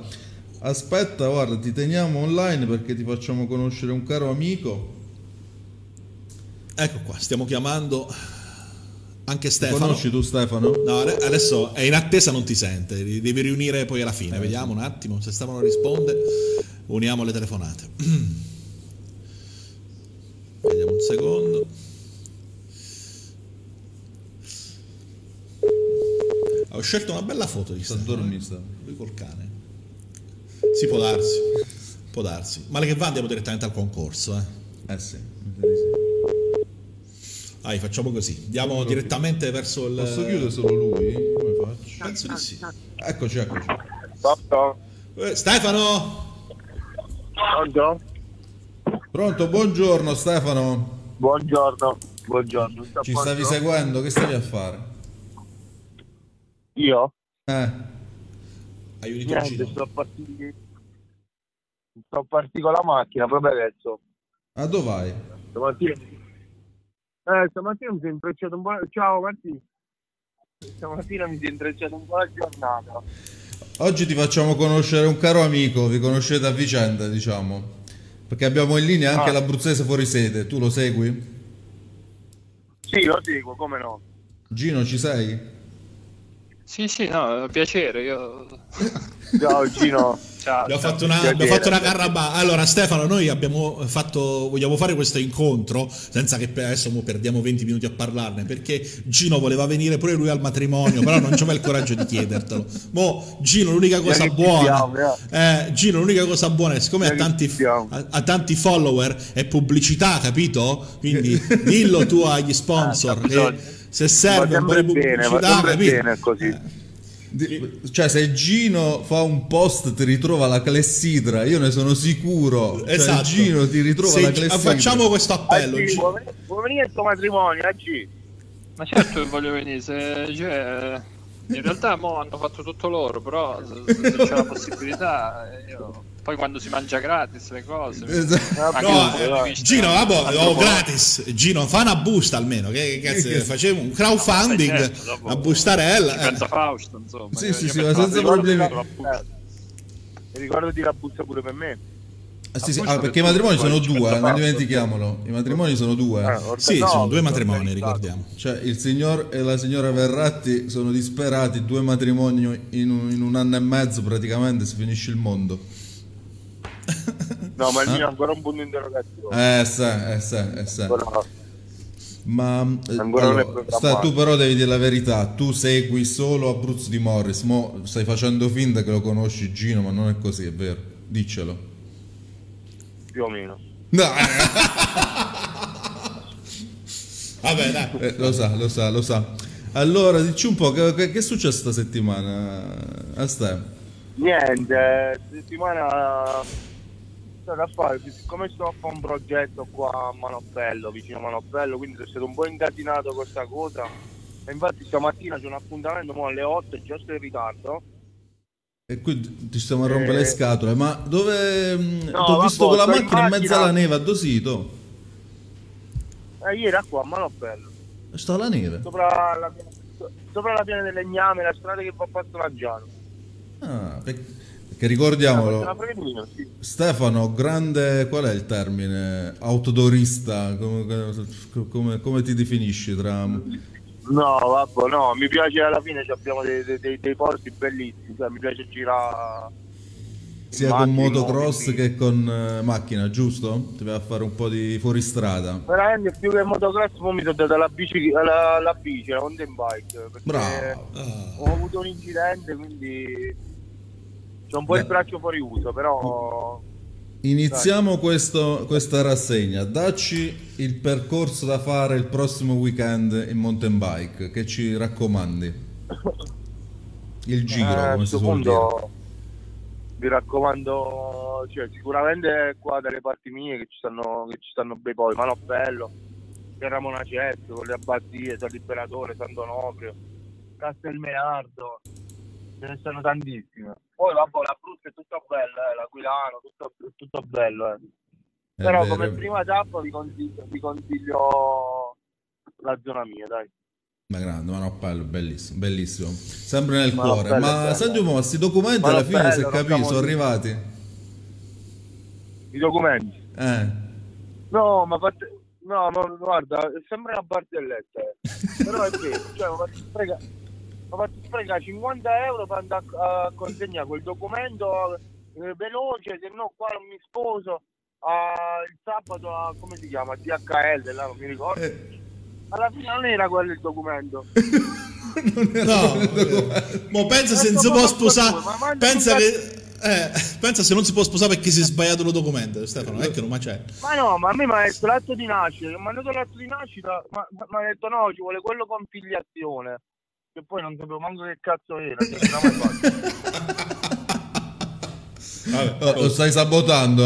aspetta, guarda, ti teniamo online perché ti facciamo conoscere un caro amico. Ecco qua, stiamo chiamando anche Stefano. Ti conosci tu Stefano? No, adesso è in attesa, non ti sente, li devi riunire poi alla fine. Vediamo un attimo se Stefano risponde, uniamo le telefonate. Vediamo un secondo. Ho scelto una bella foto di Stefano, lui col cane. Sì, può darsi. Male che va, andiamo direttamente al concorso. Sì, facciamo così, andiamo direttamente verso il... Posso chiudere solo lui? Come faccio? Penso di sì. Eccoci. Stefano! Pronto? Pronto, buongiorno Stefano. Buongiorno. Ci stavi seguendo? Che stavi a fare? Io? Aiuti tu Gino. Sto partito con la macchina proprio adesso. A dove vai? Stamattina mi si è intrecciato un po'. Ciao Martino. Stamattina mi si è intrecciato un po' la giornata. Oggi ti facciamo conoscere un caro amico, vi conoscete a vicenda, diciamo, perché abbiamo in linea anche l'abruzzese fuori sede. Tu lo segui? Sì, lo seguo, come no. Gino, ci sei? Sì, no, piacere, io. Ciao Gino. Abbiamo fatto una carrabà. Allora Stefano, noi vogliamo fare questo incontro senza che adesso perdiamo 20 minuti a parlarne, perché Gino voleva venire pure lui al matrimonio, però non c'aveva il coraggio di chiedertelo. Gino, l'unica cosa buona è, siccome ha tanti follower è pubblicità, capito? Quindi dillo tu agli sponsor che se serve un po' di pubblicità, bene così. Cioè se Gino fa un post ti ritrova la clessidra, io ne sono sicuro. Esatto. Cioè, Gino ti ritrova la clessidra. Facciamo questo appello. Vuoi venire al tuo matrimonio a G? Ma certo che voglio venire, in realtà mo hanno fatto tutto loro, però se c'è la possibilità Poi quando si mangia gratis le cose, Gino, gratis. Gino, fa una busta almeno. Che cazzo, facevo un crowdfunding, una bustarella. Senza Fausto, insomma. Sì, ma senza problemi. Ricordati la busta pure per me. Perché i matrimoni sono due, non dimentichiamolo. I matrimoni sono due. Sono due matrimoni, ricordiamo. Cioè, il signor e la signora Verratti sono disperati. Due matrimoni in un anno e mezzo, praticamente si finisce il mondo. No, ma il mio è ancora un punto interrogativo. Ma allora, tu però devi dire la verità. Tu segui solo Abruzzo di Morris. Mo stai facendo finta che lo conosci Gino, ma non è così, è vero? Diccelo. Più o meno. No. Vabbè, dai. Lo sa. Allora, dici un po', che è successo sta settimana a Ste? Niente, settimana sono a fare, siccome sto a fare un progetto qua a Manopello, vicino a Manopello, quindi sono stato un po' incatinato con questa cosa. E infatti stamattina c'è un appuntamento mo alle 8, già sto in ritardo. E qui ti stiamo a rompere le scatole, ma dove... No, ho visto con la macchina in mezzo alla neve, a dosito. Ieri qua a Manopello. Sta la neve? Sopra la piana del Legname, la strada che va past Lanciano. Ah, perché ricordiamolo. Sì. Stefano, grande, qual è il termine? Outdoorista, come ti definisci tra... No, vabbè, no, mi piace, alla fine abbiamo dei posti bellissimi, cioè, mi piace girare sia con motocross che con macchina, giusto? Ti vai a fare un po' di fuoristrada. Veramente più che motocross mi sono dato la bici, la mountain bike, perché bravo. Ho avuto un incidente, quindi c'ho un po' il braccio fuori uso, però... Iniziamo questa rassegna, dacci il percorso da fare il prossimo weekend in mountain bike, che ci raccomandi? Il giro, come si suol dire. Vi raccomando, cioè, sicuramente qua dalle parti mie che ci stanno bei poi, Manopello, Teramana con le abbazie, San Liberatore, Sant'Onofrio, Castelmauro, ce ne sono tantissime. Poi vabbè, l'Abruzzo è tutta bella, l'Aquilano, tutto bello. Però vero. Come prima tappa vi consiglio la zona mia, dai. Ma grande, Manopello, bellissimo, bellissimo. Sempre nel Manopello cuore. Ma senti un po', questi documenti Manopello, alla fine, se capisco, sono arrivati. I documenti? No, ma fate... No, guarda, sembra una barzelletta. Però è vero, cioè, ho fatto sprecare €50 per andare a consegnare quel documento veloce, se no qua non mi sposo. Il sabato come si chiama? DHL, là non mi ricordo. Alla fine non era quello il documento. Non era documento. Ma pensa se non si può sposare. Pensa se non si può sposare perché si è sbagliato il documento, Stefano, è che non c'è. Ma no, ma a me mi ha detto l'atto di nascita, mi ha dato l'atto di nascita, ma mi ha detto no, ci vuole quello con filiazione. Che poi non sapevo manco che cazzo era, lo stai sabotando,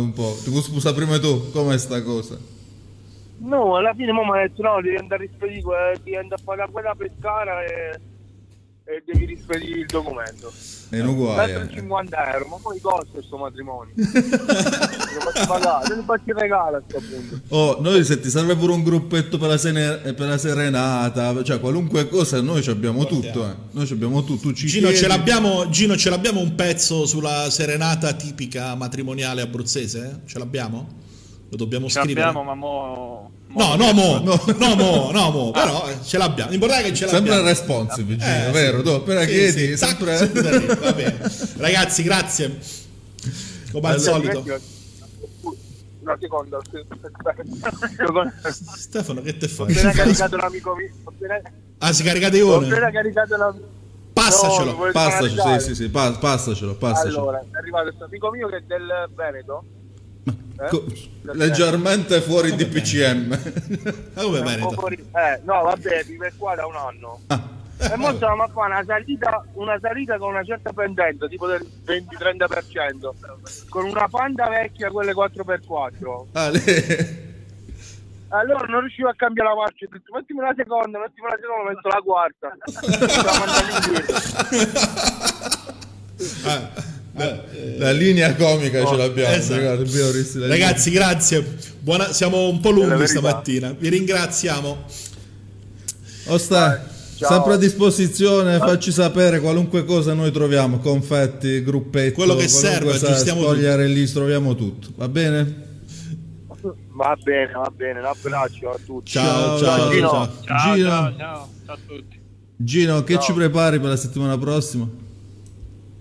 un po'. Ti scusa prima tu, com'è sta cosa? No, alla fine mi ha detto no, devi andare a rispedire, devi andare a pagare quella Pescara e devi rispedire il documento. È uguale. €50, ma poi costa questo matrimonio. Te lo faccio regalo a questo punto. Oh, noi se ti serve pure un gruppetto per la serenata, cioè qualunque cosa, noi ci abbiamo tutto. Noi ci abbiamo tutto. Gino, ce l'abbiamo un pezzo sulla serenata tipica matrimoniale abruzzese? Ce l'abbiamo? Lo dobbiamo scrivere. No, però ce l'abbiamo. L'importante è che ce l'abbiamo. Sempre responsive, Gino, vero? Tu appena chiedi, sempre. Va bene. Ragazzi, grazie. Come al solito. Una seconda. Stefano, che te fai? Ho appena caricato l'amico mio. Ah, si caricate io? Ho appena caricato l'amico. Passacelo. Allora, è arrivato questo amico mio che è del Veneto. Leggermente fuori di PCM. Come Veneto? No, vabbè, vive qua da un anno. E mo stiamo a fare una salita con una certa pendenza, tipo del 20-30%, con una Panda vecchia, quelle 4x4. Allora non riuscivo a cambiare la marcia, ho detto mettimi la seconda, metto la quarta. Stiamo andando indietro. La linea comica ce l'abbiamo, esatto. Ragazzi, grazie. Siamo un po' lunghi stamattina. Vi ringraziamo. Ciao. Sempre a disposizione, facci sapere qualunque cosa noi troviamo, confetti, gruppetti, quello che serve, togliere lì, troviamo tutto. Va bene? Va bene, un abbraccio a tutti. Ciao Gino. Ciao a tutti. Gino, che ci prepari per la settimana prossima?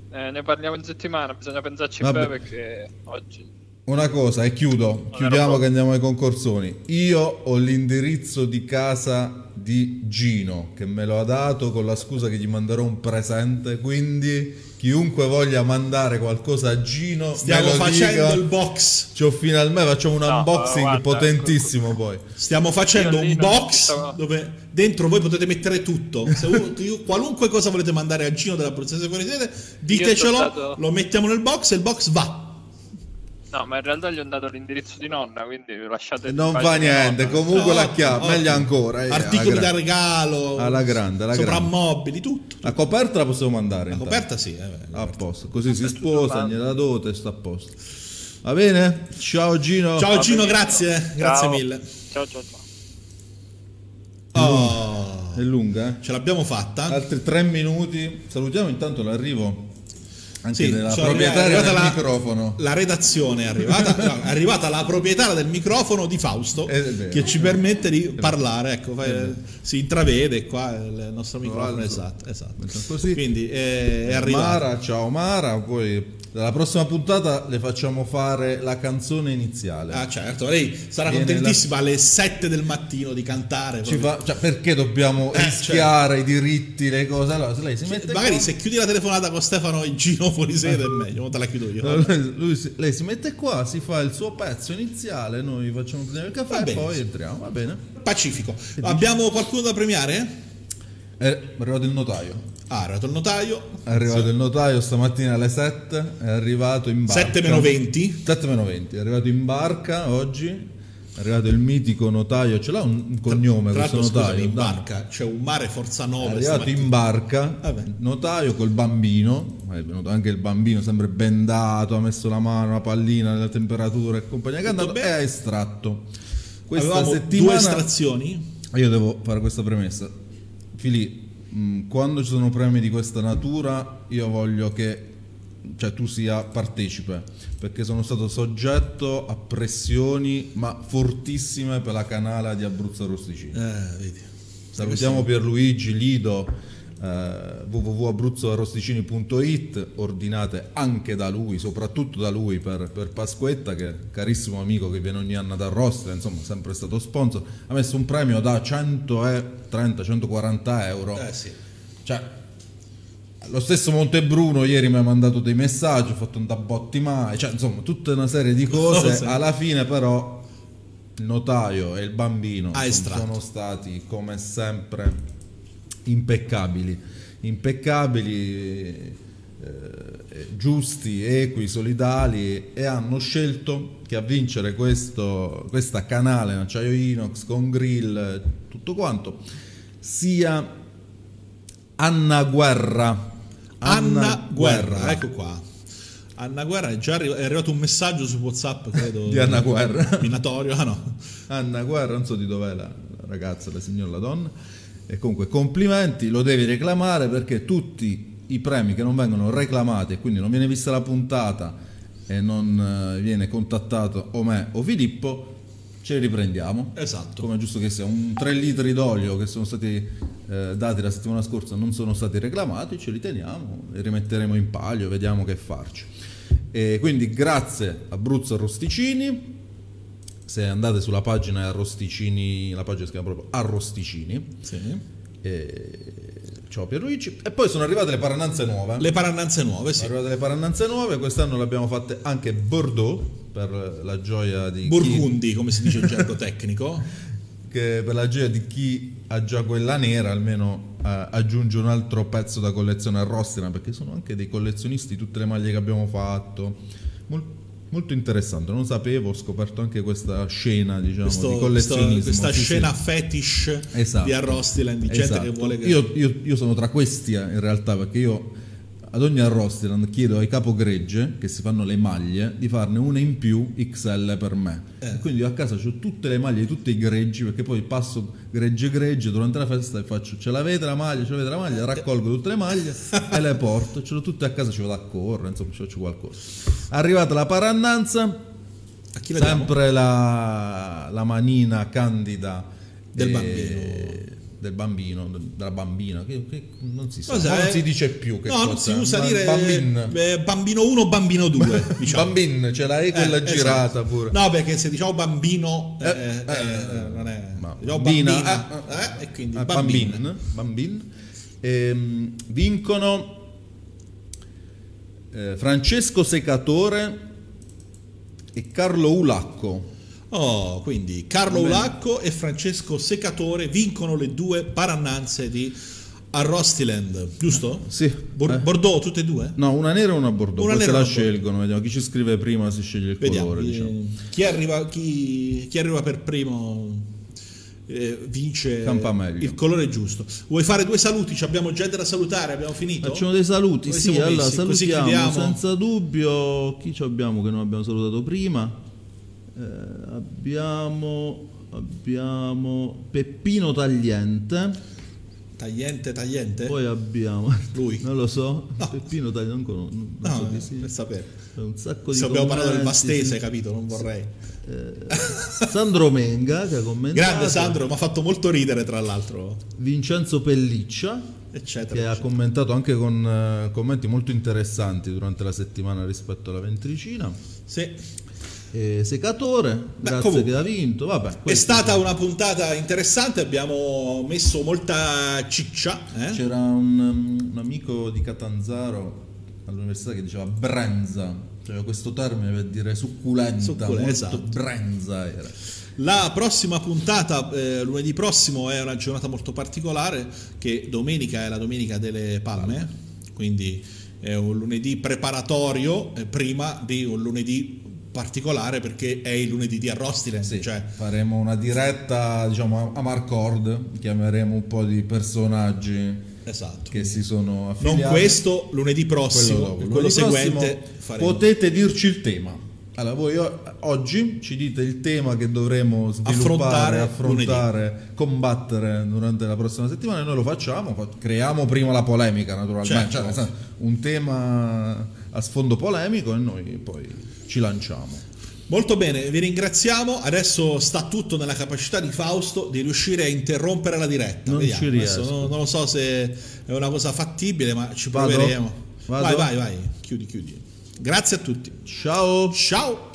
Ne parliamo in settimana, bisogna pensarci bene perché oggi... Una cosa, e chiudiamo che andiamo ai concorsoni. Io ho l'indirizzo di casa di Gino, che me lo ha dato con la scusa che gli manderò un presente, quindi chi Chiunque voglia mandare qualcosa a Gino, stiamo facendo dica. Il box. Cioè, finalmente facciamo un unboxing potentissimo. Poi stiamo facendo un box dove dentro voi potete mettere tutto. Se qualunque cosa volete mandare a Gino della protezione siete, ditecelo, lo mettiamo nel box e il box va. No, ma in realtà gli ho dato l'indirizzo di nonna, quindi lasciate. Non fa niente, comunque la chiave, meglio ancora. Articoli da regalo, alla grande, alla soprammobili, tutto. La coperta la possiamo mandare. La intanto. Coperta sì, la a posto. Così si sposa, gliela dote e sta a posto. Va bene? Ciao Gino. Ciao Gino, grazie. Grazie mille. Ciao. Oh, è lunga, eh? Ce l'abbiamo fatta. Altri 3 minuti. Salutiamo intanto l'arrivo. Anche sì, della proprietaria del microfono. La redazione è arrivata, è arrivata la proprietaria del microfono di Fausto, vero, che ci permette di parlare. Ecco, si intravede qua il nostro microfono. Esatto. Così. Quindi è arrivata. Mara, ciao Mara. Poi dalla prossima puntata le facciamo fare la canzone iniziale. Ah, certo, lei sarà contentissima alle 7 del mattino di cantare. Cioè, perché dobbiamo rischiare i diritti, le cose? Allora, se lei si mette magari se chiudi la telefonata con Stefano e Gino fuori sede è meglio, non te la chiudo io. No, lei si mette qua, si fa il suo pezzo iniziale, noi facciamo prendere il caffè e poi entriamo, va bene? Pacifico. Abbiamo qualcuno da premiare? È arrivato il notaio. È arrivato il notaio stamattina alle 7, è arrivato in barca. 7 meno 20, è arrivato in barca oggi, è arrivato il mitico notaio, ce l'ha un cognome questo notaio? In barca, c'è un mare forza 9. È arrivato in barca, notaio col bambino, è venuto anche il bambino sempre bendato, ha messo la mano, la pallina, nella temperatura e compagnia cantando e ha estratto. Questa avevamo settimana 2 estrazioni. Io devo fare questa premessa. Filippo, quando ci sono premi di questa natura io voglio che tu sia partecipe, perché sono stato soggetto a pressioni ma fortissime per la canale di Abruzzo Arrosticino. Vedi. Salutiamo Pierluigi, Lido, www.abruzzoarrosticini.it, ordinate anche da lui, soprattutto da lui per Pasquetta, che è carissimo amico che viene ogni anno ad Arrostiland, insomma sempre stato sponsor, ha messo un premio da 130-140 euro. Sì. Lo stesso Montebruno ieri mi ha mandato dei messaggi, ho fatto un tabotti mai, insomma tutta una serie di cose. Alla fine però il notaio e il bambino sono stati come sempre impeccabili, giusti, equi, solidali, e hanno scelto che a vincere questa canale in acciaio inox con grill tutto quanto sia Anna Guerra. Ecco qua Anna Guerra, è arrivato un messaggio su WhatsApp credo di Anna Guerra minatorio. Anna Guerra, non so di dov'è la ragazza, la signora, la donna. E comunque complimenti, lo devi reclamare, perché tutti i premi che non vengono reclamati e quindi non viene vista la puntata e non viene contattato o me o Filippo, ce li riprendiamo. Esatto. Come è giusto che sia, un 3 litri d'olio che sono stati dati la settimana scorsa non sono stati reclamati, ce li teniamo, li rimetteremo in palio, vediamo che farci. E quindi grazie Abruzzo Arrosticini. Se andate sulla pagina Arrosticini, la pagina si chiama proprio Arrosticini. Sì. Ciao Pierluigi. E poi sono arrivate le parananze nuove. Sì. Sono arrivate le parananze nuove, quest'anno le abbiamo fatte anche Bordeaux, per la gioia di Burgundi, come si dice in gergo tecnico. Che per la gioia di chi ha già quella nera, almeno aggiunge un altro pezzo da collezione a Rostina, perché sono anche dei collezionisti tutte le maglie che abbiamo fatto. Molto interessante, non sapevo, ho scoperto anche questa scena, di collezionismo. Questa scena fetish, esatto, di Arrostiland, di gente che vuole... Io sono tra questi in realtà, perché io ad ogni Arrostiland chiedo ai capogregge, che si fanno le maglie, di farne una in più XL per me. Quindi io a casa ho tutte le maglie di tutti i greggi, perché poi passo gregge durante la festa e faccio ce l'avete la maglia, raccolgo tutte le maglie e le porto, ce l'ho tutte a casa, ci vado a correre, insomma faccio qualcosa. Arrivata la parannanza, a chi sempre la manina candida del bambino. Della bambina, che non si sa, non si dice più che non si usa dire bambino 1, bambino 2, diciamo. Bambin, ce l'hai quella girata pure. No, perché se diciamo bambino non è, diciamo bambina, e quindi bambin. Vincono Francesco Secatore e Carlo Ulacco. Oh, quindi Carlo Ulacco e Francesco Secatore vincono le due parannanze di Arrostiland, giusto? Sì. Bordeaux, tutte e due? No, una nera e una Bordeaux. Una nera, se la scelgono, vediamo chi ci scrive prima, si sceglie il colore, diciamo. Chi arriva per primo vince il colore giusto. Vuoi fare due saluti? Ci abbiamo gente da salutare, abbiamo finito? Facciamo dei saluti. Dove sì, allora salutiamo senza dubbio chi ci abbiamo che non abbiamo salutato prima. Abbiamo Peppino Tagliente. Poi abbiamo lui. Non lo so. No. Peppino Tagliente ancora. Non so chi sia. Per sapere. C'è un sacco di. Se abbiamo parlato del Vastese, sì. Capito? Non vorrei. Sandro Menga che ha commentato. Grande Sandro, mi ha fatto molto ridere tra l'altro. Vincenzo Pelliccia. Eccetera, che ha commentato anche con commenti molto interessanti durante la settimana rispetto alla ventricina. Sì. Secatore, grazie comunque, che ha vinto. Vabbè, è stata una puntata interessante, abbiamo messo molta ciccia. C'era un amico di Catanzaro all'università che diceva brenza, cioè questo termine per dire succulenta esatto. Brenza era. La prossima puntata lunedì prossimo è una giornata molto particolare, che domenica è la domenica delle palme, quindi è un lunedì preparatorio prima di un lunedì particolare, perché è il lunedì di Arrostiland, sì, cioè faremo una diretta, diciamo, a Marcord, chiameremo un po' di personaggi, esatto, che si sono affiliati. Non questo lunedì prossimo, quello seguente faremo. Potete dirci il tema. Allora voi oggi ci dite il tema che dovremo sviluppare, affrontare, combattere durante la prossima settimana, e noi lo facciamo, creiamo prima la polemica naturalmente, certo. Cioè, un tema a sfondo polemico e noi poi ci lanciamo. Molto bene, vi ringraziamo. Adesso sta tutto nella capacità di Fausto di riuscire a interrompere la diretta. Non vediamo, ci riesco. Non lo so se è una cosa fattibile, ma ci proveremo. Vai, chiudi. Grazie a tutti. Ciao.